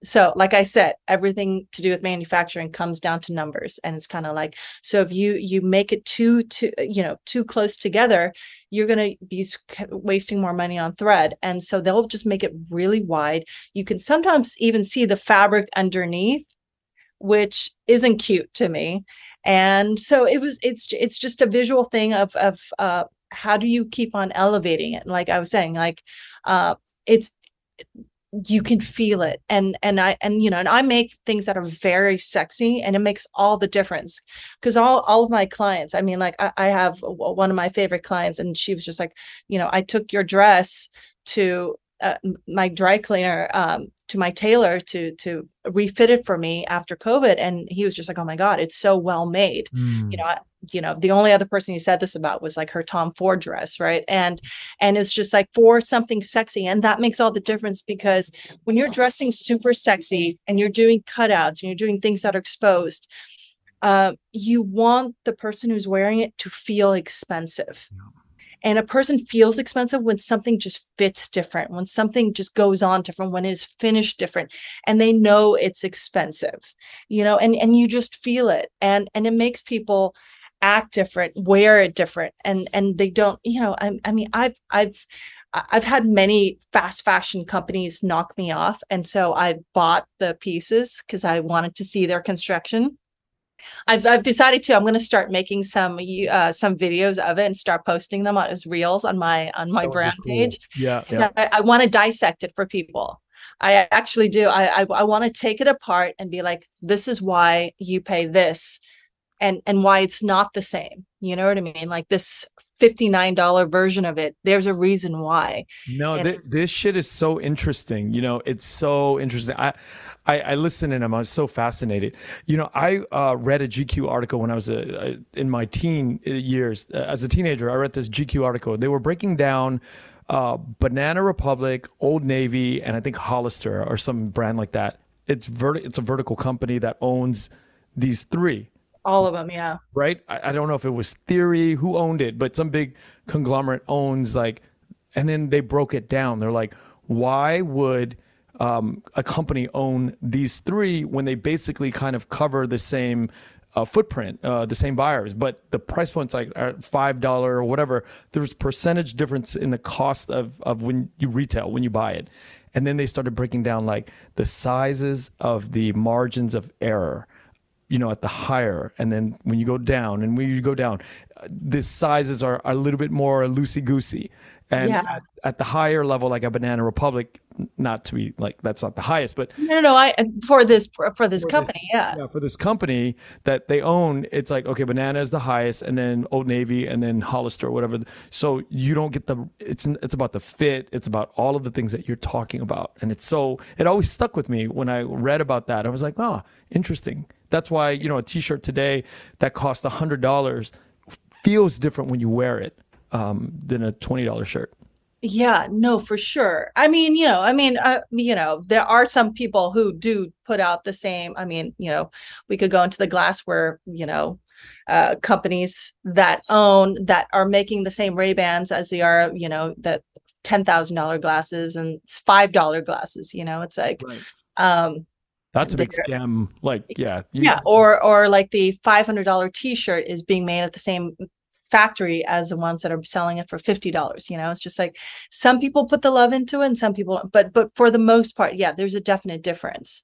So like I said, everything to do with manufacturing comes down to numbers. And it's kind of like, so if you, you make it too, too, you know, too close together, you're going to be wasting more money on thread. And so they'll just make it really wide. You can sometimes even see the fabric underneath, which isn't cute to me. And so it was, it's, it's just a visual thing of, of, uh, how do you keep on elevating it? And like I was saying, like, uh, it's, you can feel it. And, and I, and, you know, and I make things that are very sexy, and it makes all the difference, because all, all of my clients, I mean, like I, I have one of my favorite clients, and she was just like, you know, I took your dress to uh, my dry cleaner, um, to my tailor to, to refit it for me after COVID. And he was just like, oh my God, it's so well made. Mm. You know, I, you know, the only other person he said this about was like her Tom Ford dress. Right. And, and it's just like for something sexy. And that makes all the difference, because when you're dressing super sexy and you're doing cutouts and you're doing things that are exposed, uh, you want the person who's wearing it to feel expensive. And a person feels expensive when something just fits different, when something just goes on different, when it is finished different, and they know it's expensive, you know, and, and you just feel it. And, and it makes people act different, wear it different. And, and they don't, you know, I, I mean, I've, I've, I've had many fast fashion companies knock me off. And so I bought the pieces because I wanted to see their construction. I've I've decided to. I'm going to start making some uh, some videos of it and start posting them on as reels on my on my brand cool. page. Yeah, yeah. I, I want to dissect it for people. I actually do. I I, I want to take it apart and be like, this is why you pay this, and and why it's not the same. You know what I mean? Like this fifty-nine dollars version of it, there's a reason why. No, th- this shit is so interesting. You know, it's so interesting. I, I, I listen and I'm so fascinated. You know, I uh, read a G Q article when I was uh, in my teen years. Uh, as a teenager, I read this G Q article. They were breaking down uh, Banana Republic, Old Navy, and I think Hollister or some brand like that. It's vert- It's a vertical company that owns these three. All of them, yeah. Right? I, I don't know if it was Theory, who owned it, but some big conglomerate owns like, and then they broke it down. They're like, why would um, a company own these three when they basically kind of cover the same uh, footprint, uh, the same buyers, but the price point's like five dollars or whatever. There's percentage difference in the cost of, of when you retail, when you buy it. And then they started breaking down like the sizes of the margins of error. You know, at the higher, and then when you go down, and when you go down, uh, the sizes are, are a little bit more loosey-goosey. And yeah. at, at the higher level, like a Banana Republic, not to be like, that's not the highest, but no, no, no. I for this for this for company, this, yeah. yeah, for this company that they own, it's like okay, Banana is the highest, and then Old Navy, and then Hollister, or whatever. So you don't get the it's it's about the fit, it's about all of the things that you're talking about, and it's so it always stuck with me when I read about that. I was like, ah, oh, interesting. That's why, you know, a T-shirt today that costs a hundred dollars feels different when you wear it um, than a twenty dollar shirt. Yeah, no, for sure. I mean, you know, I mean, uh, you know, there are some people who do put out the same. I mean, you know, we could go into the glassware, you know, uh, companies that own that are making the same Ray-Bans as they are, you know, the ten thousand dollars glasses and it's five dollars glasses, you know, it's like, right. um, That's a big scam. Like, yeah. You, yeah. Or, or like the five hundred dollars T-shirt is being made at the same factory as the ones that are selling it for fifty dollars. You know, it's just like some people put the love into it and some people don't. But, but for the most part, yeah, there's a definite difference.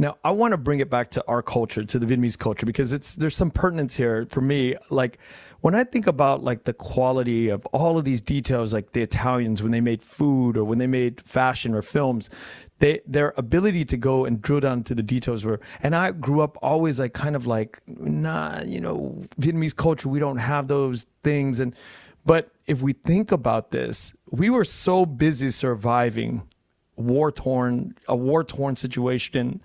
Now, I want to bring it back to our culture, to the Vietnamese culture, because it's there's some pertinence here for me. Like when I think about like the quality of all of these details, like the Italians, when they made food or when they made fashion or films, they their ability to go and drill down to the details were, and I grew up always like kind of like, nah, you know, Vietnamese culture, we don't have those things. And but if we think about this, we were so busy surviving war-torn, a war-torn situation.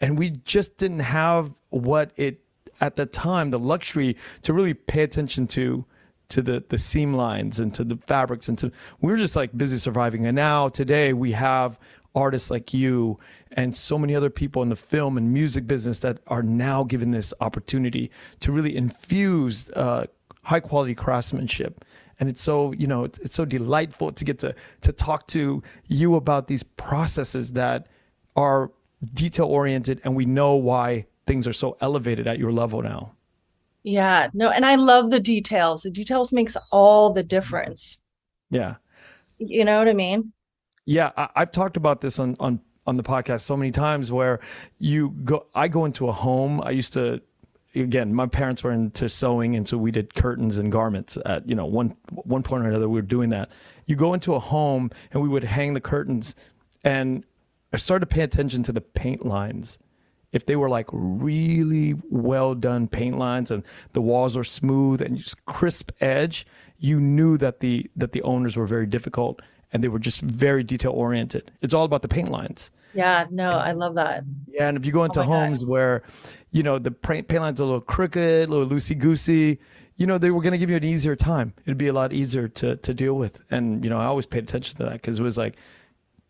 And we just didn't have what it, at the time, the luxury to really pay attention to, to the, the seam lines and to the fabrics. And to, we were just like busy surviving. And now today we have artists like you and so many other people in the film and music business that are now given this opportunity to really infuse uh, high quality craftsmanship And it's so, you know, it's, it's so delightful to get to to talk to you about these processes that are detail oriented, and we know why things are so elevated at your level now. Yeah, no, and I love the details. The details makes all the difference. Yeah. You know what I mean? Yeah, I, I've talked about this on, on on the podcast so many times where you go, I go into a home. I used to, again, my parents were into sewing, and so we did curtains and garments at, you know, one one point or another, we were doing that. You go into a home and we would hang the curtains, and I started to pay attention to the paint lines. If they were like really well done paint lines and the walls were smooth and just crisp edge, you knew that the that the owners were very difficult and they were just very detail oriented. It's all about the paint lines. Yeah, no, and, I love that. Yeah, and if you go into oh homes God. where, you know, the paint lines are a little crooked, a little loosey-goosey, you know, they were going to give you an easier time. It'd be a lot easier to to deal with. And, you know, I always paid attention to that because it was like,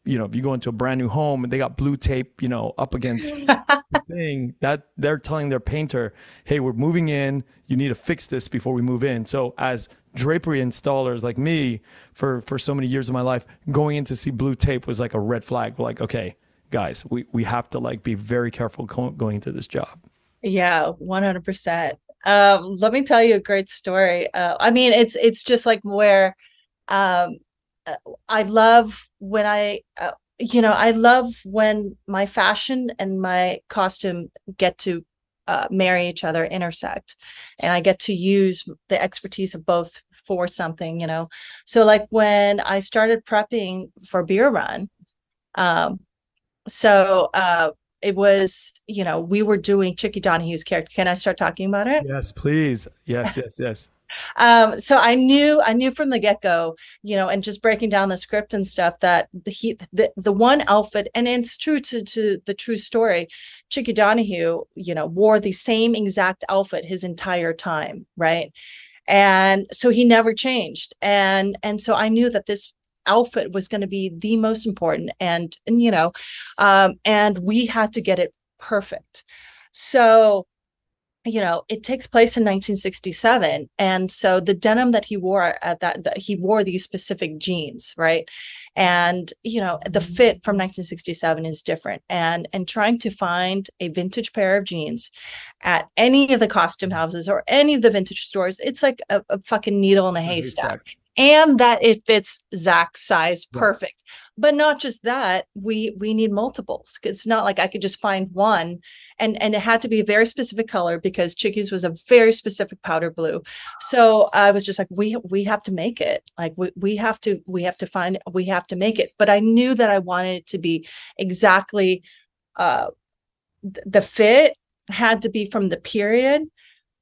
you know, if you go into a brand new home and they got blue tape, you know, up against the thing, that they're telling their painter, hey, we're moving in, you need to fix this before we move in. So as drapery installers like me, for, for so many years of my life, going in to see blue tape was like a red flag. We're like, okay, guys, we, we have to like be very careful going into this job. Yeah, one hundred percent. Um, let me tell you a great story. Uh, I mean, it's, it's just like where, um, I love when I, uh, you know, I love when my fashion and my costume get to uh, marry each other, intersect, and I get to use the expertise of both for something, you know. So like when I started prepping for Beer Run, um, so uh, it was, you know, we were doing Chickie Donahue's character. Can I start talking about it? Yes, please. Yes, yes, yes. Um, so I knew, I knew from the get-go, you know, and just breaking down the script and stuff, that the he, the, the one outfit, and it's true to, to the true story, Chickie Donahue, you know, wore the same exact outfit his entire time. Right. And so he never changed. And, and so I knew that this outfit was going to be the most important, and, and, you know, um, and we had to get it perfect. So, you know, it takes place in nineteen sixty-seven, and so the denim that he wore at that, that he wore these specific jeans, right? And you know, the fit from nineteen sixty-seven is different, and and trying to find a vintage pair of jeans at any of the costume houses or any of the vintage stores, it's like a, a fucking needle in a haystack. And that it fits Zach's size perfect. Yeah. But not just that, we we need multiples. It's not like I could just find one, and and it had to be a very specific color because Chickie's was a very specific powder blue. So I was just like, we we have to make it. Like we we have to we have to find we have to make it. But I knew that I wanted it to be exactly uh, the fit had to be from the period.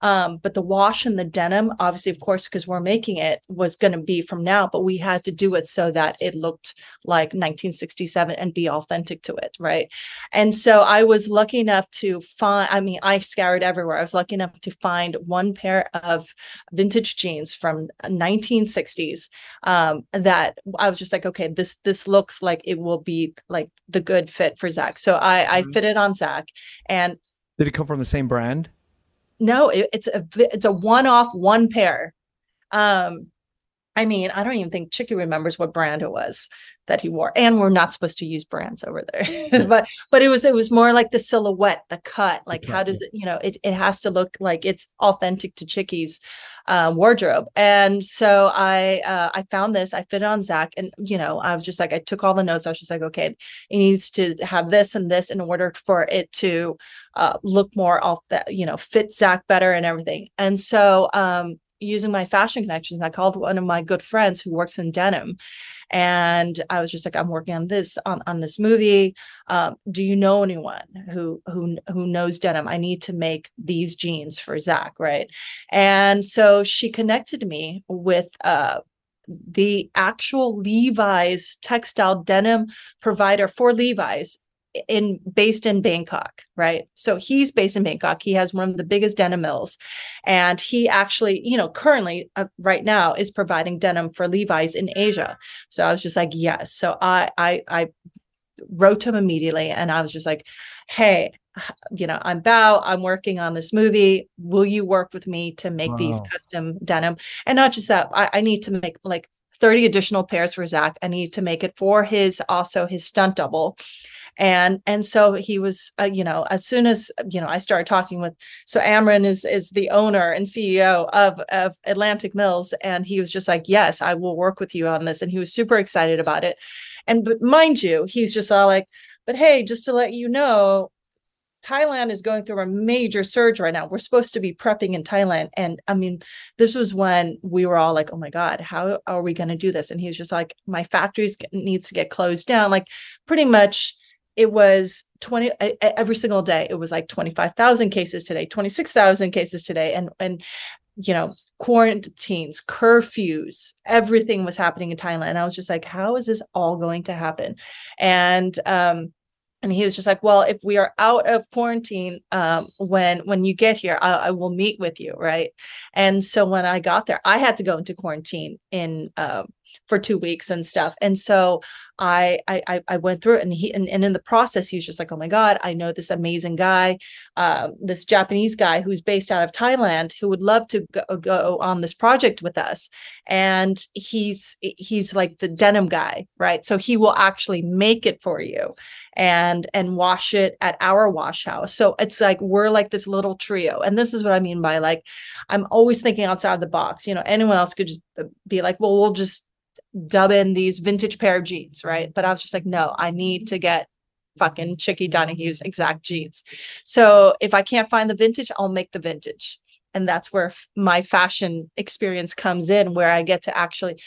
Um, but the wash and the denim, obviously, of course, because we're making it, was going to be from now, but we had to do it so that it looked like nineteen sixty-seven and be authentic to it. Right. And so I was lucky enough to find, I mean, I scoured everywhere. I was lucky enough to find one pair of vintage jeans from nineteen sixties um, that I was just like, okay, this, this looks like it will be like the good fit for Zach. So I, mm-hmm. I fitted on Zach. And did it come from the same brand? No, it, it's a it's a one-off, one pair. Um, I mean, I don't even think Chickie remembers what brand it was that he wore, and we're not supposed to use brands over there. but but it was it was more like the silhouette, the cut, like how does it, you know, it it has to look like it's authentic to Chickie's uh, wardrobe. And so I uh, I found this, I fit it on Zach, and you know, I was just like, I took all the notes. I was just like, okay, it needs to have this and this in order for it to uh, look more off that, you know, fit Zach better and everything. And so um, using my fashion connections, I called one of my good friends who works in denim. And I was just like, I'm working on this, on, on this movie. Um, do you know anyone who, who, who knows denim? I need to make these jeans for Zach. Right. And so she connected me with, uh, the actual Levi's textile denim provider for Levi's in based in Bangkok. Right. So he's based in Bangkok. He has one of the biggest denim mills, and he actually, you know, currently uh, right now is providing denim for Levi's in Asia. So I was just like, yes. So I, I, I wrote to him immediately, and I was just like, hey, you know, I'm Bao, I'm working on this movie. Will you work with me to make wow. these custom denim? And not just that, I, I need to make like thirty additional pairs for Zach. I need to make it for his, also his stunt double. And, and so he was, uh, you know, as soon as, you know, I started talking with, so Amarin is, is the owner and C E O of, of Atlantic Mills. And he was just like, yes, I will work with you on this. And he was super excited about it. And, but mind you, he's just all like, but hey, just to let you know, Thailand is going through a major surge right now. We're supposed to be prepping in Thailand. And I mean, this was when we were all like, oh my God, how are we going to do this? And he was just like, my factories needs to get closed down. Like pretty much it was twenty every single day. It was like twenty-five thousand cases today, twenty-six thousand cases today. And, and, you know, quarantines, curfews, everything was happening in Thailand. And I was just like, how is this all going to happen? And, um, And he was just like, well, if we are out of quarantine, um, when when you get here, I, I will meet with you. Right. And so when I got there, I had to go into quarantine in um, for two weeks and stuff. And so I I, I went through it and he and, and in the process, he's just like, oh, my God, I know this amazing guy, uh, this Japanese guy who's based out of Thailand, who would love to go, go on this project with us. And he's he's like the denim guy. Right. So he will actually make it for you. And and wash it at our wash house. So it's like we're like this little trio. And this is what I mean by like, I'm always thinking outside the box. You know, anyone else could just be like, well, we'll just dub in these vintage pair of jeans, right? But I was just like, no, I need to get fucking Chickie Donahue's exact jeans. So if I can't find the vintage, I'll make the vintage. And that's where my fashion experience comes in, where I get to actually,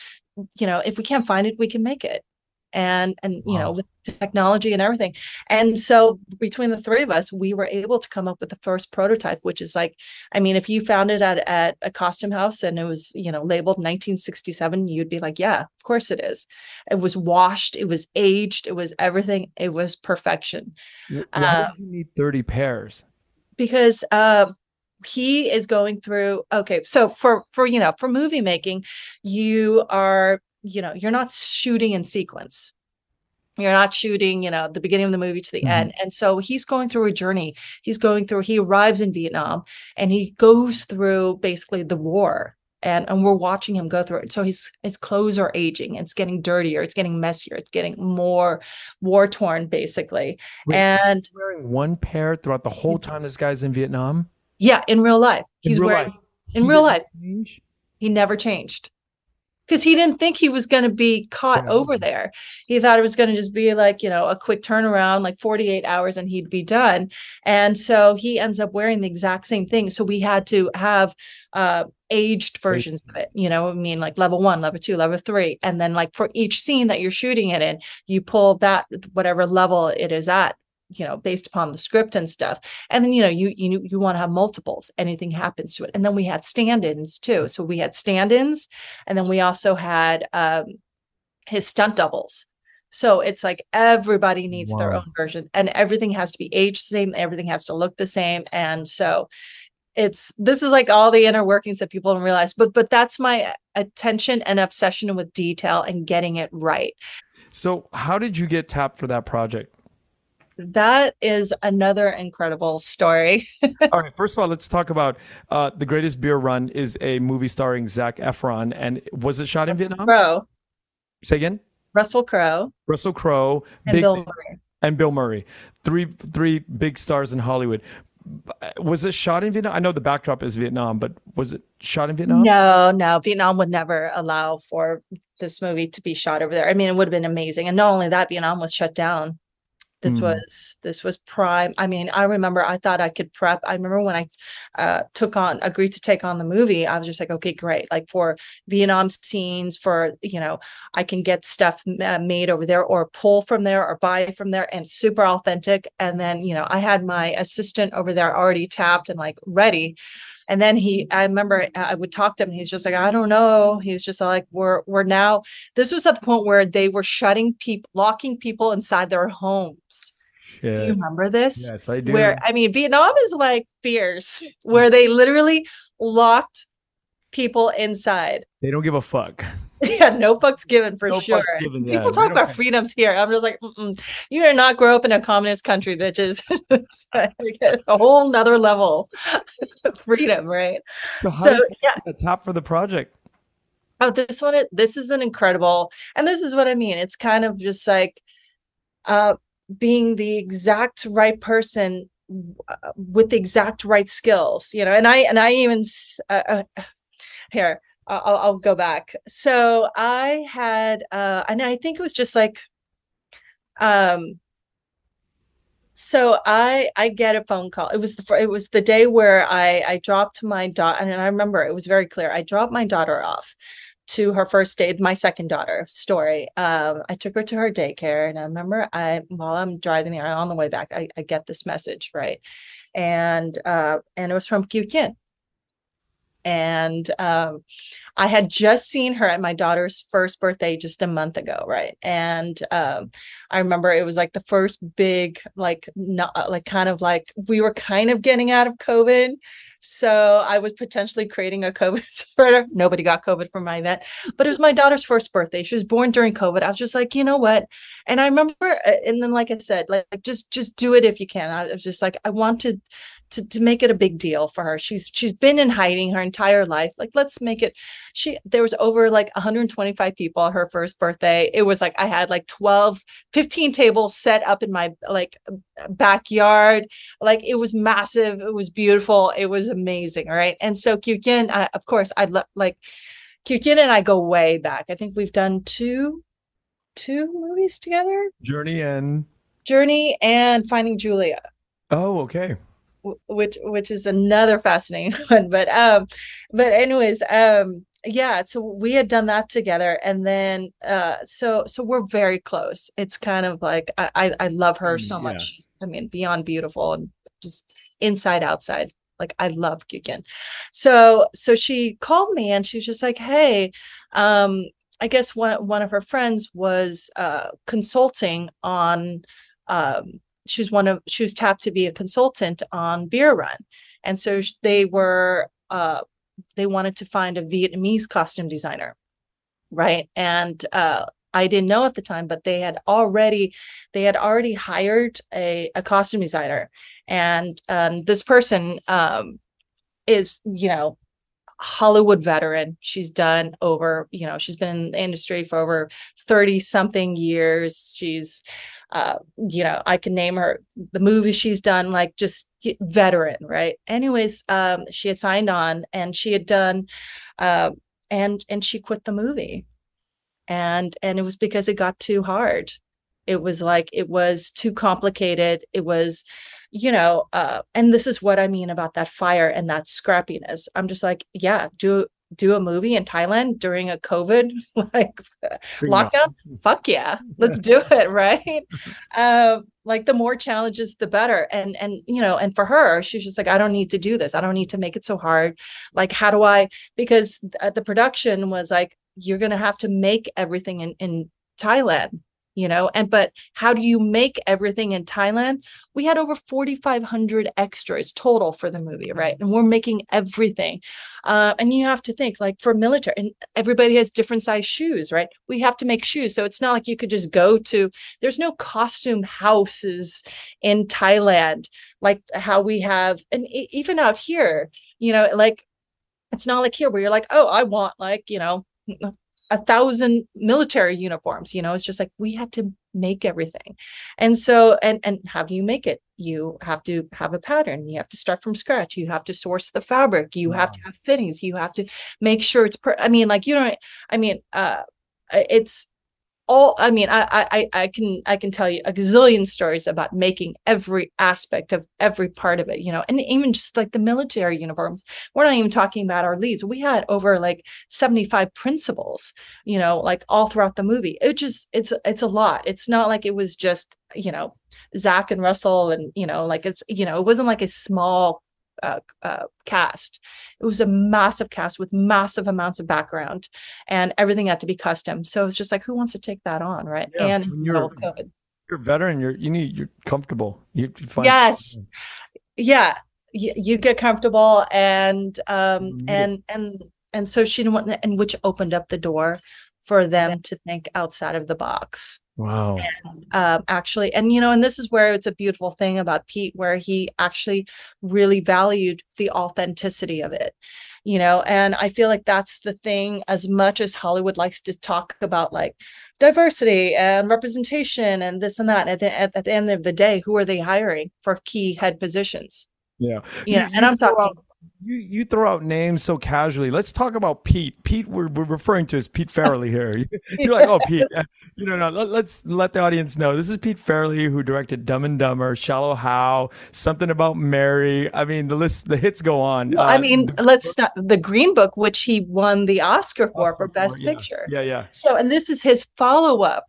you know, if we can't find it, we can make it. And, and, you wow. know, with technology and everything. And so between the three of us, we were able to come up with the first prototype, which is like, I mean, if you found it at, at a costume house and it was, you know, labeled nineteen sixty-seven, you'd be like, yeah, of course it is. It was washed. It was aged. It was everything. It was perfection. Why um, do you need thirty pairs? Because, uh, he is going through, okay. So for, for, you know, for movie making, you are, you know, you're not shooting in sequence. You're not shooting, you know, the beginning of the movie to the mm-hmm. end. And so he's going through a journey. He's going through, he arrives in Vietnam and he goes through basically the war. And, and we're watching him go through it. So his, his clothes are aging. It's getting dirtier. It's getting messier. It's getting more war-torn, basically. Wait, and he's wearing one pair throughout the whole time this guy's in Vietnam? Yeah, in real life. He's in real wearing, life. In he real life. Change? He never changed. Because he didn't think he was going to be caught yeah. over there. He thought it was going to just be like, you know, a quick turnaround, like forty-eight hours and he'd be done. And so he ends up wearing the exact same thing. So we had to have uh, aged versions of it. You know, I mean, like level one, level two, level three. And then like for each scene that you're shooting it in, you pull that whatever level it is at, you know, based upon the script and stuff. And then, you know, you, you, you want to have multiples, anything happens to it. And then we had stand-ins too. So we had stand-ins and then we also had, um, his stunt doubles. So it's like, everybody needs wow. their own version and everything has to be aged the same. Everything has to look the same. And so it's, this is like all the inner workings that people don't realize, but, but that's my attention and obsession with detail and getting it right. So how did you get tapped for that project? That is another incredible story. All right. First of all, let's talk about uh, The Greatest Beer Run is a movie starring Zach Efron. And was it shot in Vietnam? Crowe. Say again? Russell Crowe. Russell Crowe. And big, Bill Murray. And Bill Murray. Three, three big stars in Hollywood. Was it shot in Vietnam? I know the backdrop is Vietnam, but was it shot in Vietnam? No, no. Vietnam would never allow for this movie to be shot over there. I mean, it would have been amazing. And not only that, Vietnam was shut down. This mm. was, this was prime. I mean, I remember I thought I could prep. I remember when I uh, took on, agreed to take on the movie, I was just like, okay, great. Like for Vietnam scenes for, you know, I can get stuff uh, made over there or pull from there or buy from there and super authentic. And then, you know, I had my assistant over there already tapped and like ready. And then he, I remember I would talk to him and he's just like, I don't know. He was just like, we're, we're now, this was at the point where they were shutting people, locking people inside their homes. Yeah. Do you remember this? Yes, I do. Where, I mean, Vietnam is like fierce, where they literally locked people inside. They don't give a fuck. Yeah, no fucks given for no sure. Given, yeah. People talk about freedoms here. I'm just like, mm-mm. You did not grow up in a communist country, bitches. It's like a whole nother level of freedom, right? So, how so did you yeah, get the top for the project. Oh, this one, this is an incredible, and this is what I mean. It's kind of just like uh, being the exact right person with the exact right skills, you know. And I and I even uh, uh, here. I'll, I'll go back. So I had, uh, and I think it was just like, um, so I, I get a phone call. It was the, it was the day where I, I dropped my daughter. And I remember it was very clear. I dropped my daughter off to her first day, my second daughter story. Um, I took her to her daycare, and I remember I, while I'm driving on the way back, I, I get this message. Right. And, uh, and it was from Kyu-Quyen. And um, I had just seen her at my daughter's first birthday just a month ago, right? And um, I remember it was like the first big, like, not like kind of like we were kind of getting out of COVID. So I was potentially creating a COVID spreader. Nobody got COVID from my event, but it was my daughter's first birthday. She was born during COVID. I was just like, you know what? And I remember, and then like I said, like just just do it if you can. I was just like, I want to to, to make it a big deal for her. She's she's been in hiding her entire life. Like, let's make it. She there was over like one hundred twenty-five people at her first birthday. It was like I had like twelve, fifteen tables set up in my like backyard. Like it was massive. It was beautiful. It was amazing, right? And so Kyu-Quyen, I, of course, I'd lo- like Kyu-Quyen and I go way back. I think we've done two, two movies together. Journey and Journey and Finding Julia. Oh, okay. W- which which is another fascinating one, but um, but anyways, um, yeah. So we had done that together, and then uh, so so we're very close. It's kind of like I I, I love her so yeah. much. She's, I mean, beyond beautiful and just inside outside. Like I love Kyu-Quyen. So, so she called me and she was just like, hey, um, I guess one, one of her friends was uh, consulting on, um, she was one of, she was tapped to be a consultant on Beer Run. And so they were, uh, they wanted to find a Vietnamese costume designer. Right. And uh, I didn't know at the time, but they had already, they had already hired a, a costume designer. And um, this person um, is, you know, Hollywood veteran. She's done over, you know, she's been in the industry for over thirty something years. She's, uh, you know, I can name her the movies she's done, like just veteran, right? Anyways, um, she had signed on and she had done, uh, and and she quit the movie, and and it was because it got too hard. It was like it was too complicated. It was. You know, uh, and this is what I mean about that fire and that scrappiness. I'm just like, yeah, do do a movie in Thailand during a COVID like lockdown. Fuck yeah, let's do it, right? Uh, like the more challenges, the better. And and you know, and for her, she's just like, I don't need to do this. I don't need to make it so hard. Like, how do I? Because the production was like, you're gonna have to make everything in, in Thailand. You know, and but how do you make everything in Thailand? We had over forty-five hundred extras total for the movie, right? And we're making everything. Uh, and you have to think like for military, and everybody has different size shoes, right? We have to make shoes. So it's not like you could just go to, there's no costume houses in Thailand, like how we have, and even out here, you know, like it's not like here where you're like, oh, I want like, you know, a thousand military uniforms, you know, it's just like, we had to make everything. And so, and, and how do you make it? You have to have a pattern. You have to start from scratch. You have to source the fabric. You wow. have to have fittings. You have to make sure it's, per- I mean, like, you don't, I mean, uh, it's all, I mean, I, I, I can, I can tell you a gazillion stories about making every aspect of every part of it, you know, and even just like the military uniforms, we're not even talking about our leads. We had over like seventy-five principals, you know, like all throughout the movie. It just, it's, it's a lot. It's not like it was just, you know, Zach and Russell and, you know, like it's, you know, it wasn't like a small Uh, uh, cast. It was a massive cast with massive amounts of background, and everything had to be custom. So it's just like, who wants to take that on, right? Yeah, and when you're, COVID. You're a veteran. You're you need you're comfortable. You find yes, something. yeah. You, you get comfortable, and um, and and and so she didn't want, and which opened up the door for them to think outside of the box. Wow. And, um, actually, and, you know, and this is where it's a beautiful thing about Pete, where he actually really valued the authenticity of it, you know, and I feel like that's the thing. As much as Hollywood likes to talk about like diversity and representation and this and that, at the, at, at the end of the day, who are they hiring for key head positions? Yeah. Yeah. You, and I'm talking about. You you throw out names so casually. Let's talk about Pete. Pete, we're, we're referring to as Pete Farrelly here. You're like, oh, Pete. You know, no, let, let's let the audience know. This is Pete Farrelly, who directed Dumb and Dumber, Shallow How, Something About Mary. I mean, the list, the hits go on. Well, uh, I mean, let's not, the Green Book, which he won the Oscar for, Oscar for Best for, yeah. Picture. Yeah, yeah. So, and this is his follow-up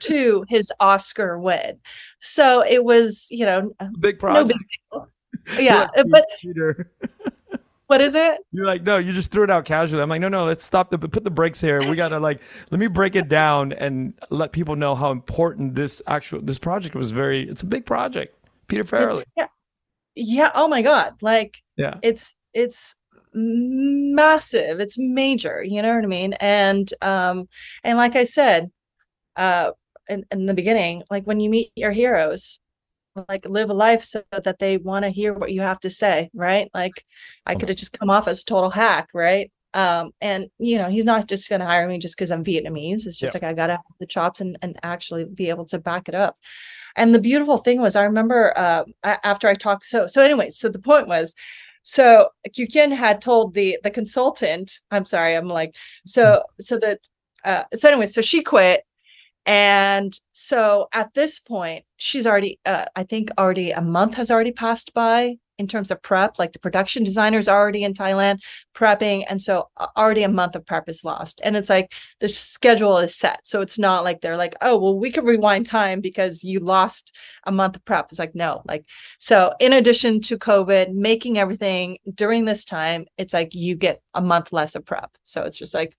to his Oscar win. So it was, you know, big problem. No big deal. Yeah, like, but Peter. What is it? You're like, no, you just threw it out casually. I'm like, no, no, let's stop the put the brakes here. We gotta like let me break it down and let people know how important this actual this project was. Very, it's a big project, Peter Farrelly. It's, yeah, yeah. Oh my God, like yeah, it's it's massive. It's major. You know what I mean? And um, and like I said, uh, in, in the beginning, like when you meet your heroes, like live a life so that they want to hear what you have to say, right? Like I could have just come off as a total hack, right? Um, and you know, he's not just going to hire me just because I'm Vietnamese. It's just yeah. like, I got to have the chops and, and actually be able to back it up. And the beautiful thing was, I remember uh, after I talked, so, so anyway, so the point was, so Kyu-Quyen had told the, the consultant, I'm sorry, I'm like, so, so that, uh, so anyway, so she quit. And so at this point, she's already, uh, I think already a month has already passed by in terms of prep, like the production designer's already in Thailand prepping. And so already a month of prep is lost. And it's like the schedule is set. So it's not like they're like, oh, well, we can rewind time because you lost a month of prep. It's like, no, like, so in addition to COVID, making everything during this time, it's like you get a month less of prep. So it's just like,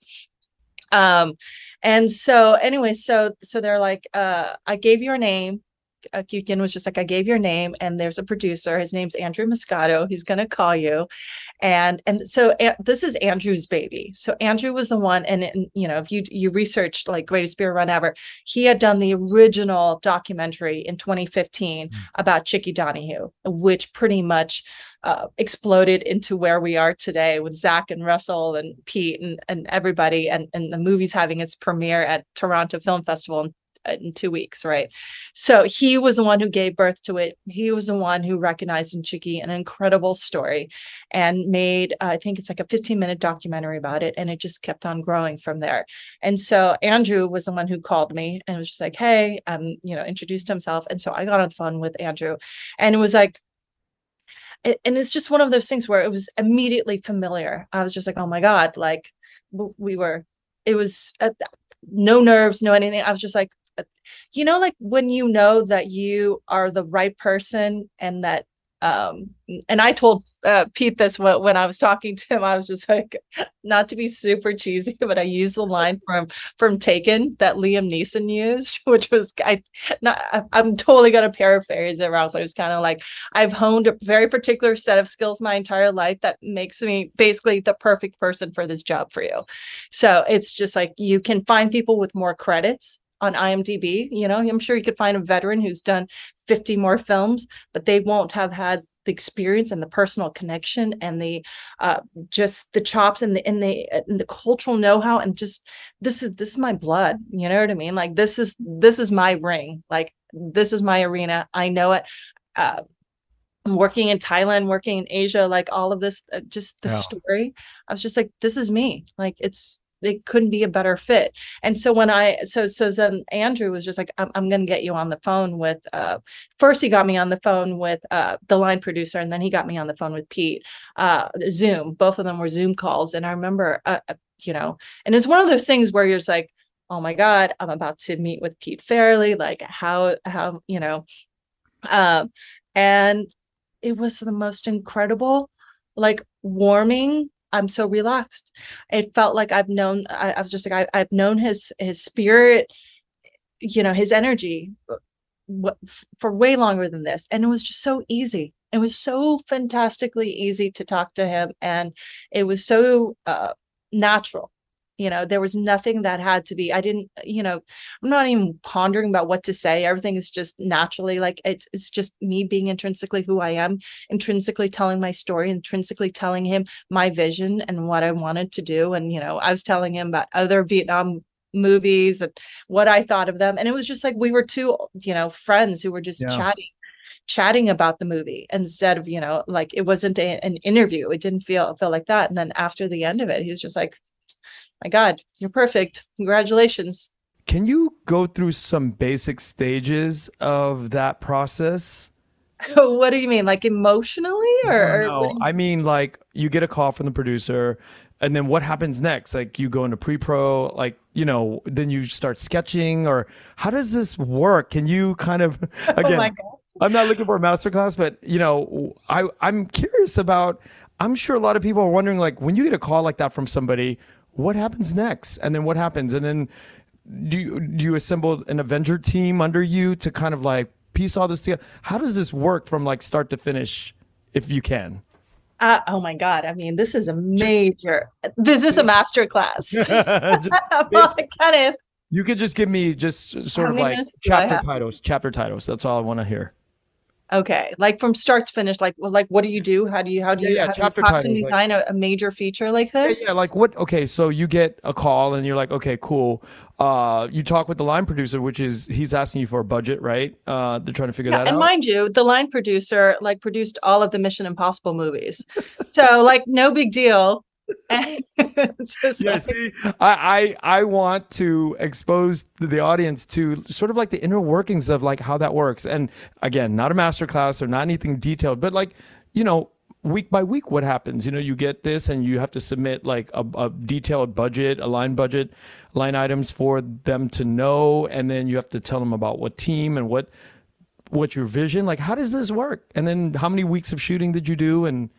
um, and so anyway, so, so they're like, uh, I gave your name. Uh, Kyu-Quyen was just like, I gave your name, and there's a producer, his name's Andrew Moscato. He's going to call you. And, and so uh, this is Andrew's baby. So Andrew was the one. And, and, you know, if you, you researched like Greatest Beer Run Ever, he had done the original documentary in twenty fifteen mm-hmm. about Chickie Donahue, which pretty much uh, exploded into where we are today with Zach and Russell and Pete and, and everybody. And, and the movie's having its premiere at Toronto Film Festival in in two weeks, right? So he was the one who gave birth to it. He was the one who recognized in Chickie an incredible story and made, uh, I think it's like a fifteen minute documentary about it. And it just kept on growing from there. And so Andrew was the one who called me and was just like, hey, um, you know, introduced himself. And so I got on the phone with Andrew, and it was like, and it's just one of those things where it was immediately familiar. I was just like, oh my God, like we were, it was uh, no nerves, no anything. I was just like, you know, like when you know that you are the right person, and that um and I told uh, Pete this when, when I was talking to him. I was just like, not to be super cheesy, but I used the line from from Taken that Liam Neeson used, which was I not I, I'm totally gonna paraphrase it wrong, but it was kind of like, I've honed a very particular set of skills my entire life that makes me basically the perfect person for this job for you. So it's just like, you can find people with more credits on I M D B, you know, I'm sure you could find a veteran who's done fifty more films, but they won't have had the experience and the personal connection and the uh, just the chops and the and the and the cultural know-how, and just this is this is my blood, you know what I mean? Like this is this is my ring, like this is my arena. I know it. Uh, I'm working in Thailand, working in Asia, like all of this, uh, just the yeah. story. I was just like, this is me. Like it's. It couldn't be a better fit. And so when I, so, so then Andrew was just like, I'm, I'm going to get you on the phone with, uh, first he got me on the phone with, uh, the line producer. And then he got me on the phone with Pete, uh, Zoom, both of them were Zoom calls. And I remember, uh, you know, and it's one of those things where you're just like, oh my God, I'm about to meet with Pete Farrelly. Like how, how, you know, um, and it was the most incredible, like warming, I'm so relaxed. It felt like I've known, I, I was just like, I, I've known his, his spirit, you know, his energy for way longer than this. And it was just so easy. It was so fantastically easy to talk to him. And it was so uh, natural. You know, there was nothing that had to be, I didn't, you know, I'm not even pondering about what to say. Everything is just naturally, like, it's it's just me being intrinsically who I am, intrinsically telling my story, intrinsically telling him my vision and what I wanted to do. And, you know, I was telling him about other Vietnam movies and what I thought of them. And it was just like, we were two, you know, friends who were just yeah. chatting. chatting about the movie instead of, you know, like, it wasn't a, an interview. It didn't feel feel like that. And then after the end of it, he was just like, my God, you're perfect. Congratulations. Can you go through some basic stages of that process? What do you mean? Like emotionally? Or no, no. I mean, like, you get a call from the producer, and then what happens next? Like, you go into pre-pro, like, you know, then you start sketching, or how does this work? Can you kind of, again, oh my God. I'm not looking for a masterclass, but, you know, I, I'm curious about, I'm sure a lot of people are wondering, like, when you get a call like that from somebody, what happens next? And then what happens? And then do you, do you assemble an Avenger team under you to kind of like piece all this together? How does this work from like start to finish, if you can? Uh, oh my God. I mean, this is a major, just, this is a masterclass. Well, Kenneth, you could just give me just sort of like chapter titles, chapter titles. That's all I want to hear. Okay, like from start to finish, like like what do you do? How do you how do you, yeah, yeah, how chapter do you titles, design like, a, a major feature like this? Yeah, yeah, like what? Okay, so you get a call and you're like, okay, cool. Uh, you talk with the line producer, which is he's asking you for a budget, right? Uh, they're trying to figure yeah, that and out. And mind you, the line producer like produced all of the Mission Impossible movies, so like no big deal. Just yeah, like... see, I, I I want to expose the audience to sort of like the inner workings of like how that works. And again, not a masterclass or not anything detailed, but like, you know, week by week, what happens? You know, you get this and you have to submit like a, a detailed budget, a line budget, line items for them to know. And then you have to tell them about what team and what what's your vision. Like, how does this work? And then how many weeks of shooting did you do? And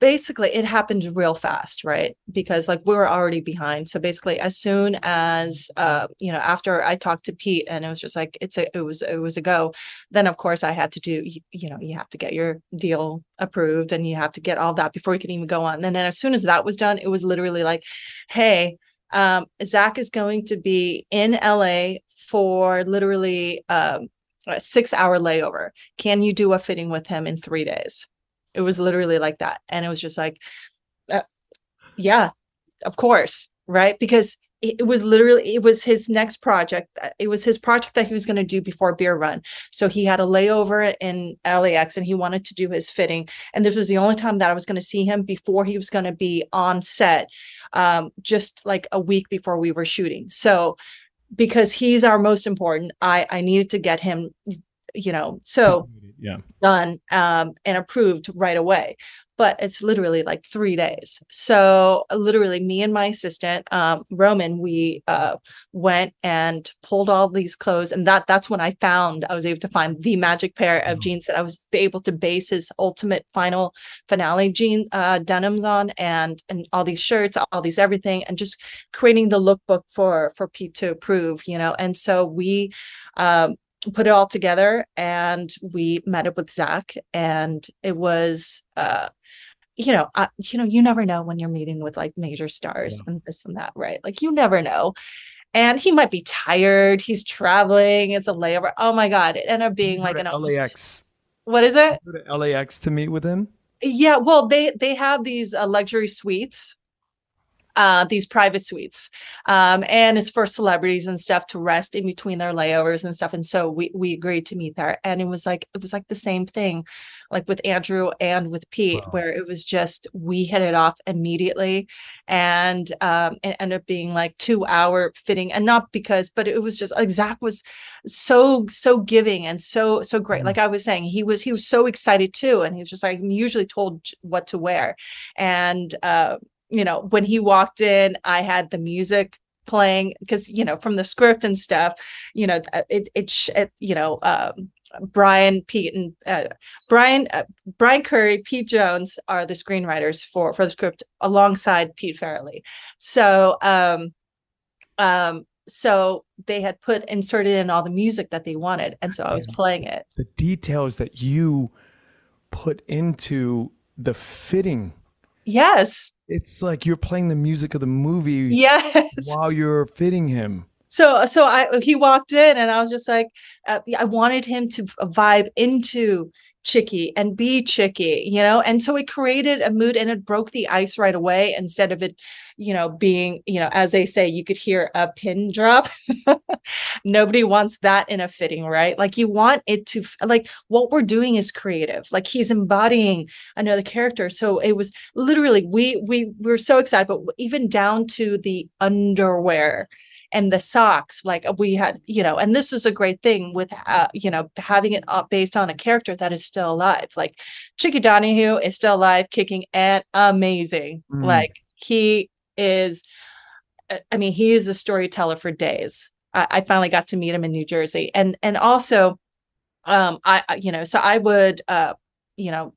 basically, it happened real fast, right? Because like we were already behind. So basically, as soon as uh, you know, after I talked to Pete, and it was just like it's a, it was it was a go. Then of course I had to do, you know, you have to get your deal approved, and you have to get all that before you can even go on. And then as soon as that was done, it was literally like, hey, um, Zach is going to be in L A for literally um, a six hour layover. Can you do a fitting with him in three days? It was literally like that. And it was just like, uh, yeah, of course. Right. Because it, it was literally, it was his next project. It was his project that he was going to do before Beer Run. So he had a layover in L A X and he wanted to do his fitting. And this was the only time that I was going to see him before he was going to be on set, um, just like a week before we were shooting. So because he's our most important, I, I needed to get him, you know, so yeah. done um, and approved right away. But it's literally like three days. So literally me and my assistant, um, Roman, we uh, went and pulled all these clothes. And that that's when I found, I was able to find the magic pair of mm-hmm. jeans that I was able to base his ultimate final finale jean uh, denims on, and and all these shirts, all these everything, and just creating the lookbook for, for Pete to approve, you know. And so we... Um, put it all together and we met up with Zach, and it was, uh, you know, I, you know, you never know when you're meeting with like major stars yeah. and this and that, right? Like you never know. And he might be tired. He's traveling. It's a layover. Oh my God. It ended up being like an L A X. What is it? Go to L A X to meet with him. Yeah. Well, they, they have these uh, luxury suites. Uh, these private suites, um, and it's for celebrities and stuff to rest in between their layovers and stuff. And so we we agreed to meet there, and it was like it was like the same thing, like with Andrew and with Pete, wow. where it was just we hit it off immediately, and um, it ended up being like two hour fitting, and not because, but it was just like Zach was so so giving and so so great. Mm-hmm. Like I was saying, he was he was so excited too, and he was just like usually told what to wear, and. Uh, You know, when he walked in, I had the music playing because, you know, from the script and stuff, you know, it, it, it you know, um, Brian, Pete and uh, Brian, uh, Brian Curry, Pete Jones are the screenwriters for, for the script alongside Pete Farrelly. So, um, um, so they had put inserted in all the music that they wanted. And so I was playing it. The details that you put into the fitting. Yes. It's like you're playing the music of the movie. Yes. While you're fitting him. So, so I, he walked in and I was just like, uh, I wanted him to vibe into Chickie and be Chickie, you know? And so it created a mood and it broke the ice right away instead of it, you know, being, you know, as they say, you could hear a pin drop. Nobody wants that in a fitting, right? Like you want it to, like what we're doing is creative. Like he's embodying another character. So it was literally, we, we, we were so excited, but even down to the underwear and the socks, like we had, you know, and this is a great thing with, uh, you know, having it based on a character that is still alive. Like Chickie Donahue is still alive, kicking and amazing. Mm. Like he is, I mean, he is a storyteller for days. I, I finally got to meet him in New Jersey. And, and also, um, I, you know, so I would, uh, you know,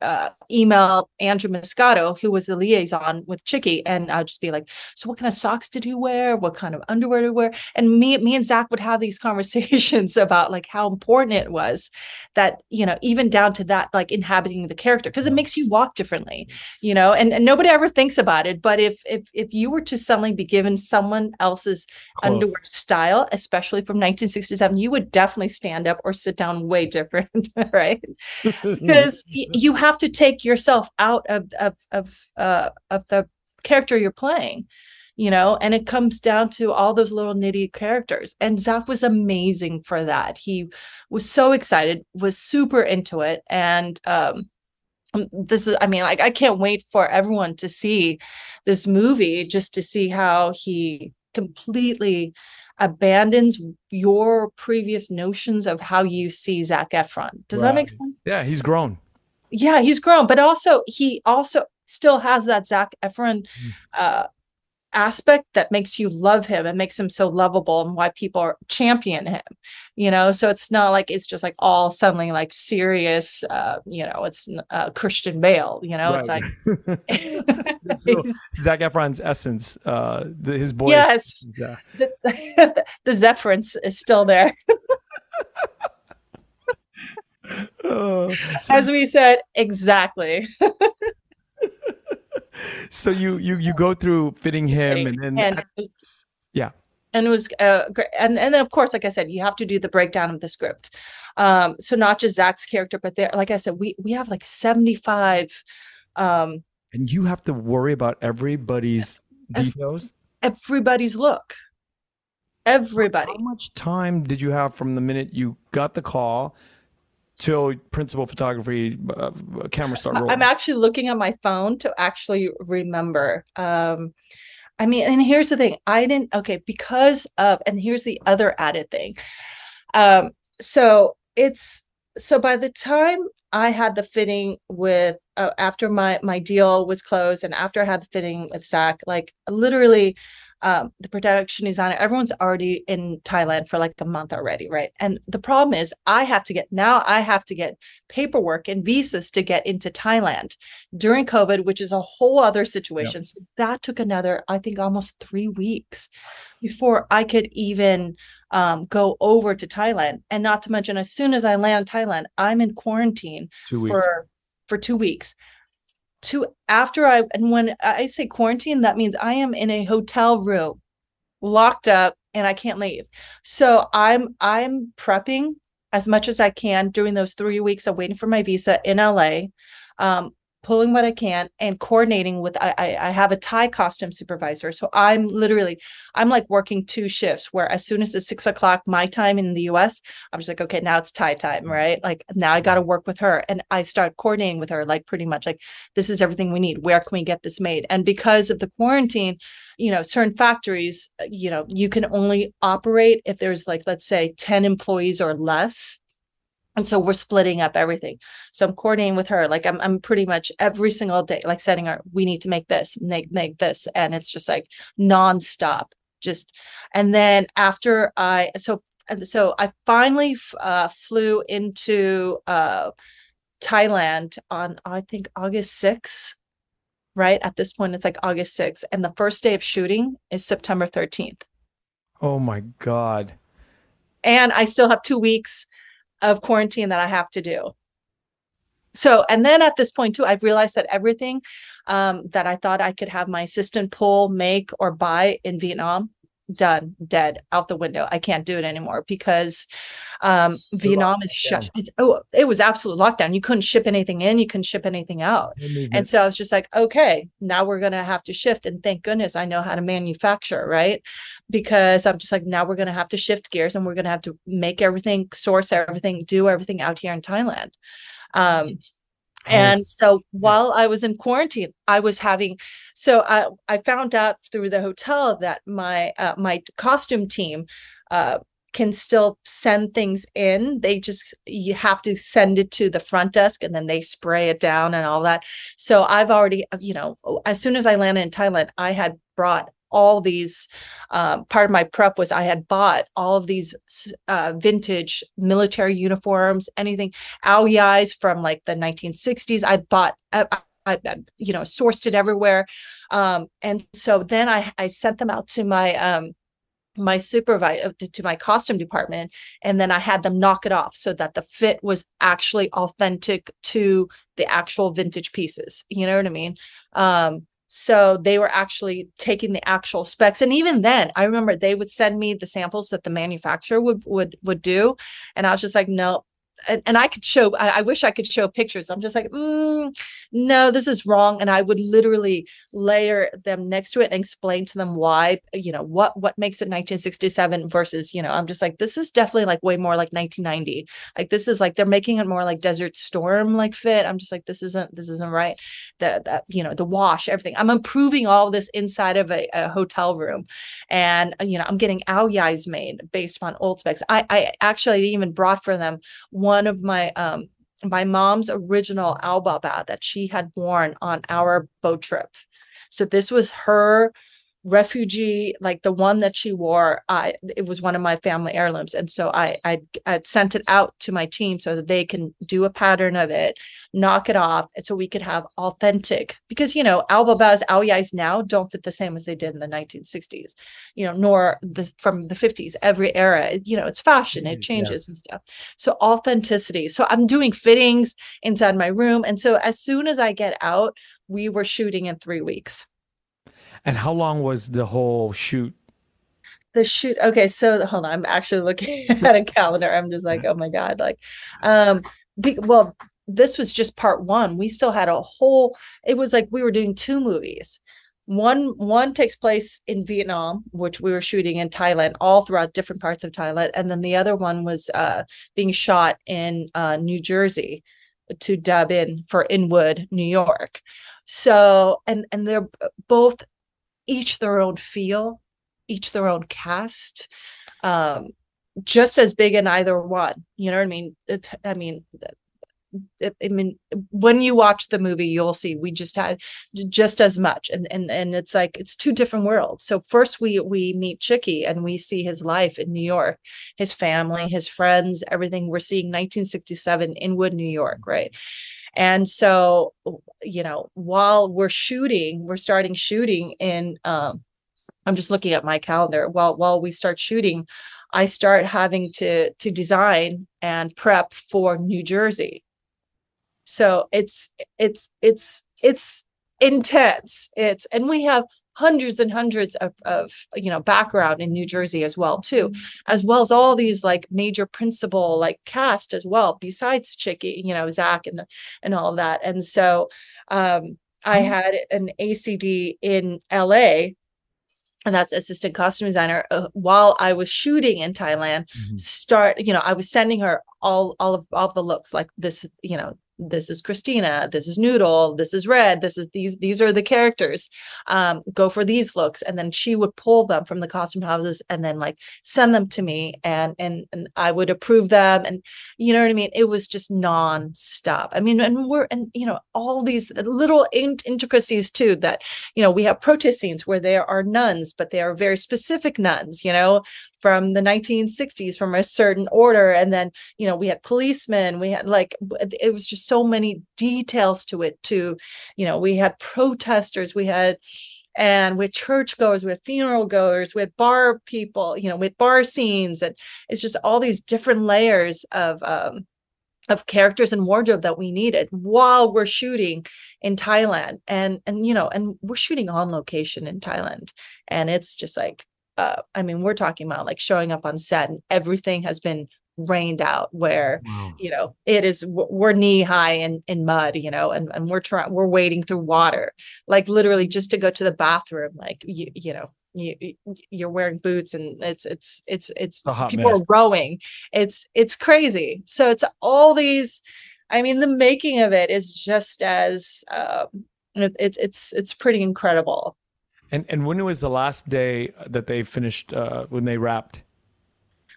uh email Andrew Moscato, who was the liaison with Chickie, and I'd just be like, so what kind of socks did he wear, what kind of underwear did he wear? And me me and Zach would have these conversations about like how important it was that, you know, even down to that, like inhabiting the character, because it makes you walk differently, you know, and, and nobody ever thinks about it, but if if if you were to suddenly be given someone else's cool underwear style, especially from nineteen sixty-seven, you would definitely stand up or sit down way different. Right? Because y- you have have to take yourself out of of of, uh, of the character you're playing, you know, and it comes down to all those little nitty characters. And Zach was amazing for that. He was so excited, was super into it. And um, this is, I mean, like, I can't wait for everyone to see this movie, just to see how he completely abandons your previous notions of how you see Zach Efron. Does right. that make sense? Yeah, he's grown. Yeah, he's grown, but also he also still has that Zac Efron uh, aspect that makes you love him and makes him so lovable, and why people are champion him, you know? So it's not like it's just like all suddenly like serious, uh, you know, it's uh, Christian Bale, you know, right. It's like. So Zac Efron's essence, uh, the, his boy. Yes, yeah. the, the, the Zephyrance is still there. Oh, so, as we said, exactly. So you you you go through fitting him, and then and was, yeah, and it was uh, great. And and then of course, like I said, you have to do the breakdown of the script. Um, so not just Zach's character, but there, like I said, we we have like seventy-five. Um, and you have to worry about everybody's ev- details, everybody's look, everybody. How much time did you have from the minute you got the call till principal photography, uh, camera start rolling? I'm actually looking at my phone to actually remember. Um, I mean, and here's the thing. I didn't, okay, because of, and here's the other added thing. Um, so it's, so by the time I had the fitting with, uh, after my, my deal was closed and after I had the fitting with Zach, like literally um, the production designer, everyone's already in Thailand for like a month already, right? And the problem is I have to get, now I have to get paperwork and visas to get into Thailand during COVID, which is a whole other situation. Yep. So that took another, I think, almost three weeks before I could even um, go over to Thailand. And not to mention, as soon as I land in Thailand, I'm in quarantine for, for two weeks. To after I, and when I say quarantine, that means I am in a hotel room locked up and I can't leave. So I'm, I'm prepping as much as I can during those three weeks of waiting for my visa in L A, um, pulling what I can and coordinating with, I, I, I have a Thai costume supervisor. So I'm literally, I'm like working two shifts where as soon as it's six o'clock, my time in the U S, I'm just like, okay, now it's Thai time, right? Like now I got to work with her. And I start coordinating with her, like pretty much like, this is everything we need. Where can we get this made? And because of the quarantine, you know, certain factories, you know, you can only operate if there's like, let's say ten employees or less. And so we're splitting up everything. So I'm coordinating with her. Like I'm, I'm pretty much every single day, like setting her, we need to make this, make, make this. And it's just like nonstop, just, and then after I, so, so I finally uh, flew into uh, Thailand on, I think August sixth, right? At this point, it's like August sixth. And the first day of shooting is September thirteenth. Oh my God. And I still have two weeks of quarantine that I have to do. So, and then at this point too, I've realized that everything um, that I thought I could have my assistant pull, make, or buy in Vietnam, done, dead, out the window. I can't do it anymore because um, Vietnam is shut. Oh, it was absolute lockdown. You couldn't ship anything in. You couldn't ship anything out. And so I was just like, okay, now we're going to have to shift. And thank goodness I know how to manufacture, right? Because I'm just like, now we're going to have to shift gears and we're going to have to make everything, source everything, do everything out here in Thailand. Um, and so while I was in quarantine, I was having, so I, I found out through the hotel that my, uh, my costume team, uh, can still send things in. They just, you have to send it to the front desk and then they spray it down and all that. So I've already, you know, as soon as I landed in Thailand, I had brought all these, uh, part of my prep was I had bought all of these uh, vintage military uniforms, anything, aoyais from like the nineteen sixties. I bought, I, I, you know, sourced it everywhere. Um, and so then I, I sent them out to my, um, my supervisor, to my costume department, and then I had them knock it off so that the fit was actually authentic to the actual vintage pieces. You know what I mean? Um, So they were actually taking the actual specs. And even then, I remember they would send me the samples that the manufacturer would would would do. And I was just like, no. And, and I could show, I, I wish I could show pictures. I'm just like, mm, no, this is wrong. And I would literally layer them next to it and explain to them why, you know, what what makes it nineteen sixty-seven versus, you know, I'm just like, this is definitely like way more like nineteen ninety. Like this is like, they're making it more like Desert Storm like fit. I'm just like, this isn't, this isn't right. That, that you know, the wash, everything. I'm improving all this inside of a, a hotel room. And, you know, I'm getting aoyais made based on old specs. I, I actually even brought for them one One of my um, my mom's original aobaba that she had worn on our boat trip. So this was her refugee, like the one that she wore. I it was one of my family heirlooms, and so I I I'd sent it out to my team so that they can do a pattern of it, knock it off, and so we could have authentic. Because you know, aobabas, aoyais now don't fit the same as they did in the nineteen sixties, you know, nor the from the fifties. Every era, you know, it's fashion, it changes yeah. and stuff. So authenticity. So I'm doing fittings inside my room, and so as soon as I get out, we were shooting in three weeks. And how long was the whole shoot? The shoot. Okay. So hold on. I'm actually looking at a calendar. I'm just like, oh my God. Like, um, be, well, this was just part one. We still had a whole, it was like, we were doing two movies. One, one takes place in Vietnam, which we were shooting in Thailand, all throughout different parts of Thailand. And then the other one was, uh, being shot in, uh, New Jersey to dub in for Inwood, New York. So, and, and they're both, each their own feel, each their own cast, um, just as big in either one. You know what I mean? It, I mean, it, I mean, when you watch the movie, you'll see we just had just as much, and and and it's like it's two different worlds. So first we we meet Chickie and we see his life in New York, his family, his friends, everything. We're seeing nineteen sixty-seven Inwood, New York, right? And so, you know, while we're shooting, we're starting shooting in, um, I'm just looking at my calendar. While, while we start shooting, I start having to, to design and prep for New Jersey. So it's, it's, it's, it's intense. It's, and we have hundreds and hundreds of, of, you know, background in New Jersey as well, too, as well as all these like major principal, like cast as well, besides Chickie, you know, Zach and, and all of that. And so um, I had an A C D in L A, and that's assistant costume designer, uh, while I was shooting in Thailand, mm-hmm. start, you know, I was sending her all, all of, all of the looks like this, you know, this is Christina, this is Noodle, this is Red, this is these, these are the characters, um, go for these looks. And then she would pull them from the costume houses and then like send them to me, and, and, and I would approve them. And you know what I mean? It was just nonstop. I mean, and we're, and you know, all these little in- intricacies too, that, you know, we have protest scenes where there are nuns, but they are very specific nuns, you know, from the nineteen sixties, from a certain order. And then, you know, we had policemen, we had like, it was just so many details to it too. You know, we had protesters, we had, and with churchgoers, we had funeral goers, we had bar people, you know, with bar scenes. And it's just all these different layers of, um, of characters and wardrobe that we needed while we're shooting in Thailand. And, and, you know, and we're shooting on location in Thailand. And it's just like, uh, I mean, we're talking about like showing up on set and everything has been rained out where, wow. you know, it is, we're knee high in, in mud, you know, and, and we're trying, we're wading through water, like literally just to go to the bathroom. Like, you, you know, you, you're wearing boots and it's, it's, it's, it's, it's people mess. are rowing. It's, it's crazy. So it's all these, I mean, the making of it is just as, um, it, it, it's, it's pretty incredible. And, and when was the last day that they finished, uh, when they wrapped?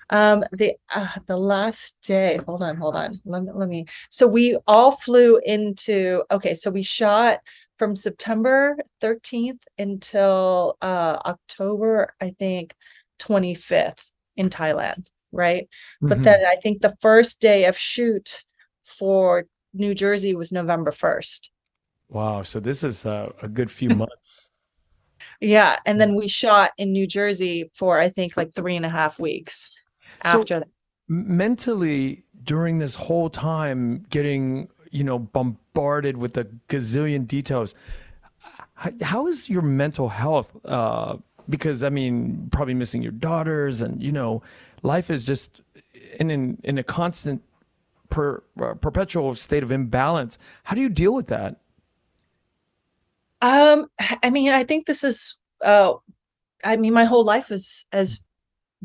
Um, the, uh, the last day, hold on, hold on. Let me, let me, so we all flew into, okay. So we shot from September thirteenth until, uh, October, I think twenty-fifth in Thailand. Right. Mm-hmm. But then I think the first day of shoot for New Jersey was November first. Wow. So this is a, a good few months. Yeah. And then we shot in New Jersey for, I think like three and a half weeks. So after that. Mentally, during this whole time, getting, you know, bombarded with a gazillion details, how, how is your mental health? Uh, because I mean, probably missing your daughters, and you know, life is just in in, in a constant, per, uh, perpetual state of imbalance. How do you deal with that? Um, I mean, I think this is. Uh, I mean, my whole life is as.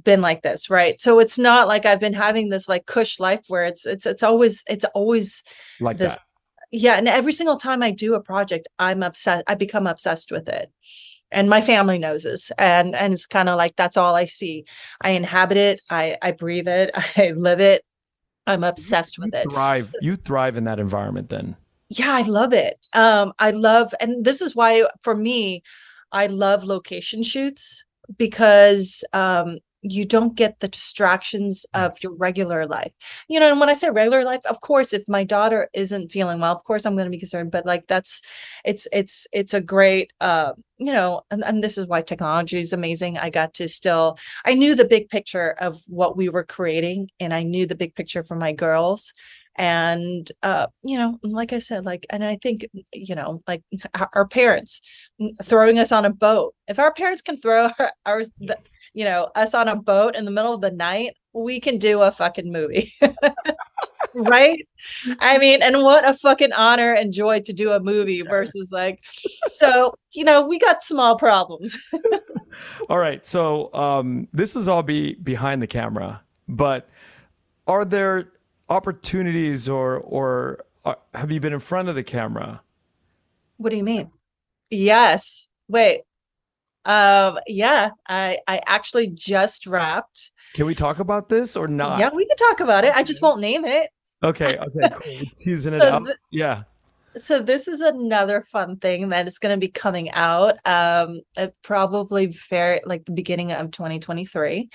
been like this, right? So it's not like I've been having this like cush life where it's it's it's always it's always like this, that. Yeah, and every single time I do a project, I'm obsessed. I become obsessed with it, and my family knows this. And and it's kind of like that's all I see. I inhabit it. I I breathe it. I live it. I'm obsessed you, with you it. Thrive. You thrive in that environment, then. Yeah, I love it. Um, I love, and this is why for me, I love location shoots because um. you don't get the distractions of your regular life, you know. And when I say regular life, of course, if my daughter isn't feeling well, of course I'm going to be concerned. But like that's, it's it's it's a great, uh, you know. And, and this is why technology is amazing. I got to still, I knew the big picture of what we were creating, and I knew the big picture for my girls. And uh, you know, like I said, like, and I think, you know, like our, our parents throwing us on a boat. If our parents can throw our, our the, you know, us on a boat in the middle of the night, we can do a fucking movie. Right? I mean, and what a fucking honor and joy to do a movie versus like, so, you know, we got small problems. All right. So um, this is all be behind the camera, but are there opportunities or, or uh, have you been in front of the camera? What do you mean? Yes. Wait. Um, yeah, I, I actually just wrapped. Can we talk about this or not? Yeah, we can talk about it. I just won't name it. Okay. Okay. Cool. We're teasing it out. Yeah. So this is another fun thing that is going to be coming out, um, probably very like the beginning of twenty twenty-three.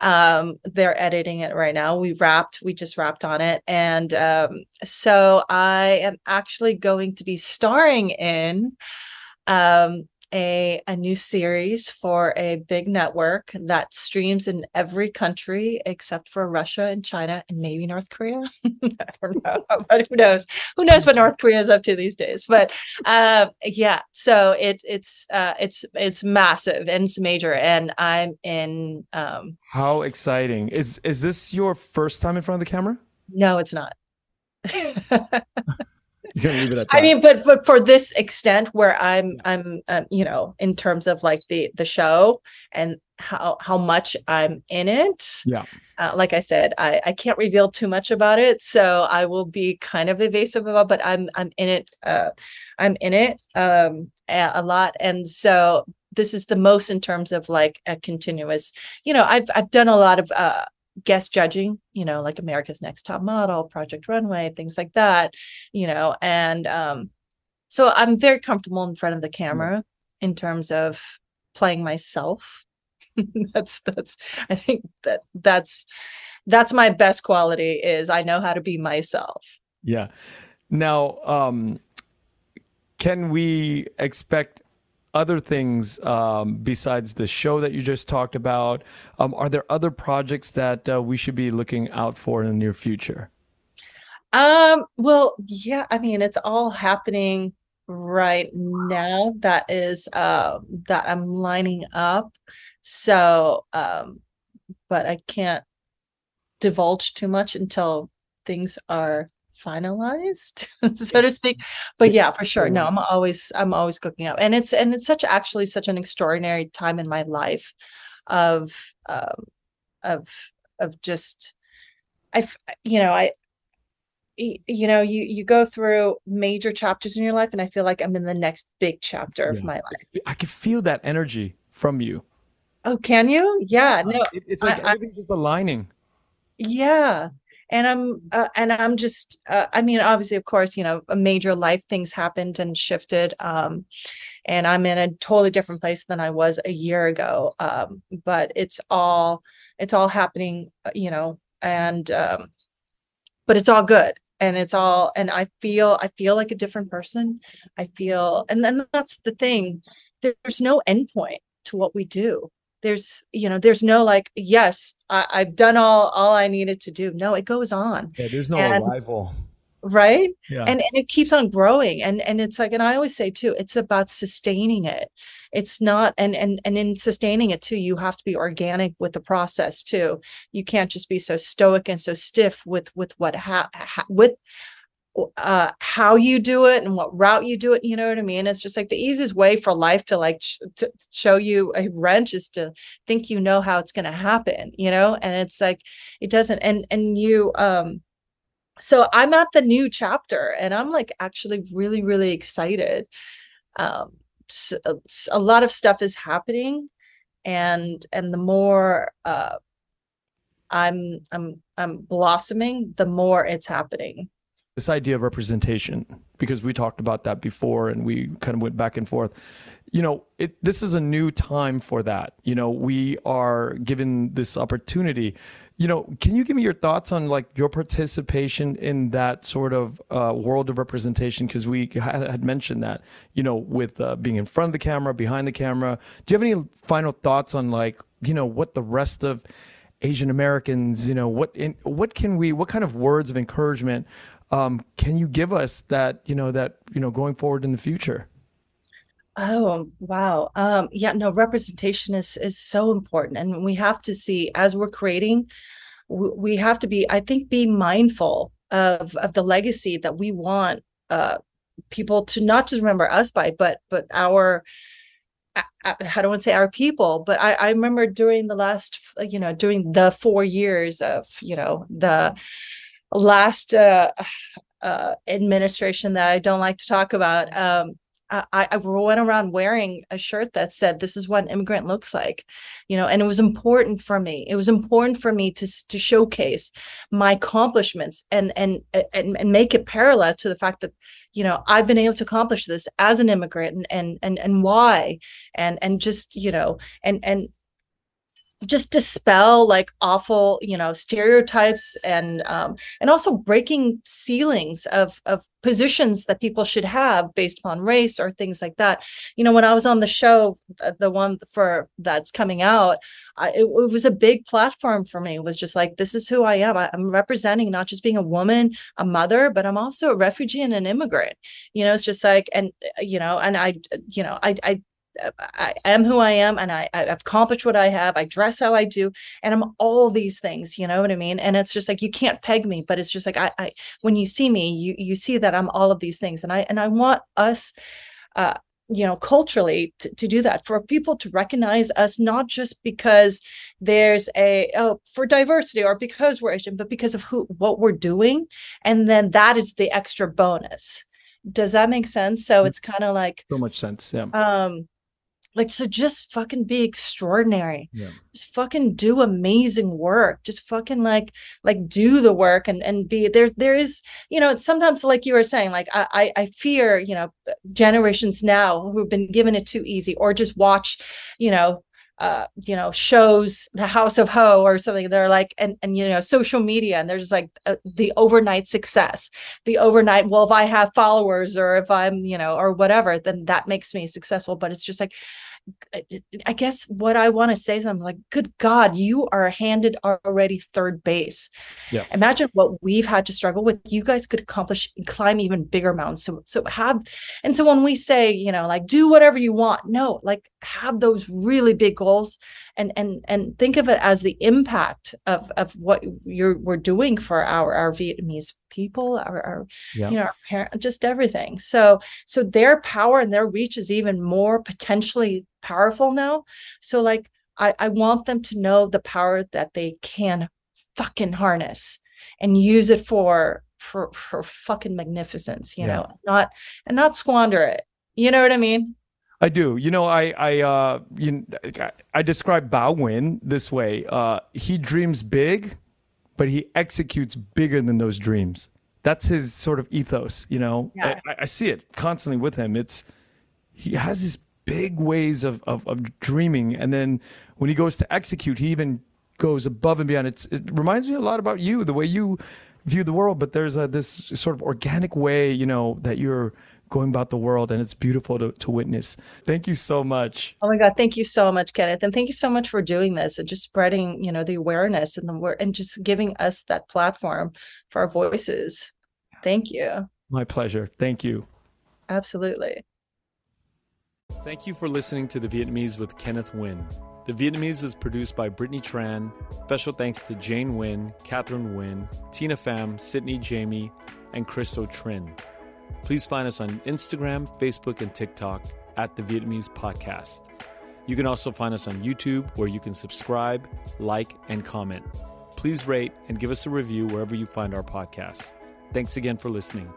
Um, they're editing it right now. We wrapped, we just wrapped on it. And, um, so I am actually going to be starring in, um, A, a new series for a big network that streams in every country except for Russia and China and maybe North Korea. I don't know, but who knows? Who knows what North Korea is up to these days? But uh, yeah, so it it's uh, it's it's massive and it's major, and I'm in. Um, How exciting! Is is this your first time in front of the camera? No, it's not. I mean, but but for this extent, where I'm, I'm, um, you know, in terms of like the the show and how how much I'm in it. Yeah. Uh, like I said, I I can't reveal too much about it, so I will be kind of evasive about. But I'm I'm in it. Uh, I'm in it um a, a lot, and so this is the most in terms of like a continuous. You know, I've I've done a lot of uh. guest judging, you know, like America's Next Top Model, Project Runway, things like that, you know, and um, so I'm very comfortable in front of the camera mm-hmm. in terms of playing myself. that's that's I think that that's that's my best quality is I know how to be myself. Yeah. Now, um, can we expect other things um, besides the show that you just talked about? Um, are there other projects that uh, we should be looking out for in the near future? Um, well, yeah, I mean, it's all happening right now. That is, uh, that I'm lining up. So, um, but I can't divulge too much until things are finalized, so to speak. But yeah, for sure. No, I'm always, I'm always cooking up, and it's, and it's such actually such an extraordinary time in my life of, um, of, of just, I've, you know, I, you know, you, you go through major chapters in your life, and I feel like I'm in the next big chapter yeah. of my life. I can feel that energy from you. Oh, can you? Yeah. No, it, it's like I, everything's I, just aligning. Yeah. And I'm, uh, and I'm just, uh, I mean, obviously, of course, you know, a major life things happened and shifted. Um, and I'm in a totally different place than I was a year ago. Um, but it's all, it's all happening, you know, and, um, but it's all good. And it's all, and I feel, I feel like a different person. I feel, and then that's the thing. There's no endpoint to what we do. There's, you know, there's no like, yes, I, I've done all, all I needed to do. No, it goes on. Yeah, there's no and, arrival. Right. Yeah. And, and it keeps on growing. And, and it's like, and I always say too, it's about sustaining it. It's not, and, and, and in sustaining it too, you have to be organic with the process too. You can't just be so stoic and so stiff with, with what, ha, ha, with, uh, how you do it and what route you do it. You know what I mean? It's just like the easiest way for life to like sh- to show you a wrench is to think, you know, how it's going to happen, you know? And it's like, it doesn't. And, and you, um, so I'm at the new chapter, and I'm like actually really, really excited. Um, so a lot of stuff is happening, and, and the more, uh, I'm, I'm, I'm blossoming, the more it's happening. This idea of representation, because we talked about that before and we kind of went back and forth, you know, it, this is a new time for that. You know, we are given this opportunity. You know, can you give me your thoughts on like your participation in that sort of uh, world of representation? Because we had, had mentioned that, you know, with uh, being in front of the camera, behind the camera. Do you have any final thoughts on like, you know, what the rest of Asian Americans, you know, what in, what can we, what kind of words of encouragement Um, can you give us that, you know, that, you know, going forward in the future? Oh, wow. Um, yeah, no, representation is, is so important. And we have to see as we're creating, we, we have to be, I think, be mindful of, of the legacy that we want uh, people to not just remember us by, but, but our, I don't want to say our people, but I, I remember during the last, you know, during the four years of, you know, the last uh, uh, administration that I don't like to talk about, um, I, I went around wearing a shirt that said, "This is what an immigrant looks like," you know, and it was important for me. It was important for me to to showcase my accomplishments and and and, and make it parallel to the fact that, you know, I've been able to accomplish this as an immigrant, and and and, and why, and and just, you know, and and. just dispel like awful, you know, stereotypes, and um, and also breaking ceilings of of positions that people should have based on race or things like that. You know, when I was on the show, the one for that's coming out, I, it, it was a big platform for me. It was just like, this is who I am. I, I'm representing not just being a woman, a mother, but I'm also a refugee and an immigrant. You know, it's just like, and you know, and I, you know, I, I. I am who I am, and I, I've accomplished what I have. I dress how I do, and I'm all these things, you know what I mean? And it's just like, you can't peg me, but it's just like, I, I when you see me, you you see that I'm all of these things. And I, and I want us, uh, you know, culturally to, to do that, for people to recognize us, not just because there's a, oh, for diversity or because we're Asian, but because of who, what we're doing. And then that is the extra bonus. Does that make sense? So it's kind of like. So much sense. Yeah. Um, Like, so just fucking be extraordinary. Yeah. Just fucking do amazing work. Just fucking like, like do the work and, and be there. There is, you know, it's sometimes like you were saying, like, I, I fear, you know, generations now who've been given it too easy, or just watch, you know, uh, you know, shows, the House of Ho or something. They're like, and, and, you know, social media, and there's like uh, the overnight success, the overnight, well, if I have followers or if I'm, you know, or whatever, then that makes me successful. But it's just like, I guess what I want to say is I'm like, good God, you are handed already third base. Yeah. Imagine what we've had to struggle with. You guys could accomplish and climb even bigger mountains. So, so have, and so when we say, you know, like do whatever you want, no, like have those really big goals and, and, and think of it as the impact of, of what you're, we're doing for our, our Vietnamese people, our, our yeah. you know, our parents, just everything. So, so their power and their reach is even more potentially powerful now. So like, I, I want them to know the power that they can fucking harness and use it for, for, for fucking magnificence, you yeah. know, not, and not squander it. You know what I mean? I do. You know, I I uh, you, I describe Bao Nguyen this way. Uh, he dreams big, but he executes bigger than those dreams. That's his sort of ethos. You know, yeah. I, I see it constantly with him. It's he has these big ways of, of of dreaming, and then when he goes to execute, he even goes above and beyond. It's, it reminds me a lot about you, the way you view the world. But there's a, this sort of organic way, you know, that you're going about the world, and it's beautiful to, to witness. Thank you so much. Oh my God, thank you so much, Kenneth, and thank you so much for doing this and just spreading, you know, the awareness and the and just giving us that platform for our voices. Thank you. My pleasure. Thank you. Absolutely. Thank you for listening to The Vietnamese with Kenneth Nguyen. The Vietnamese is produced by Brittany Tran. Special thanks to Jane Nguyen, Catherine Nguyen, Tina Pham, Sydney Jamie, and Christo Trinh. Please find us on Instagram, Facebook, and TikTok at The Vietnamese Podcast. You can also find us on YouTube, where you can subscribe, like, and comment. Please rate and give us a review wherever you find our podcast. Thanks again for listening.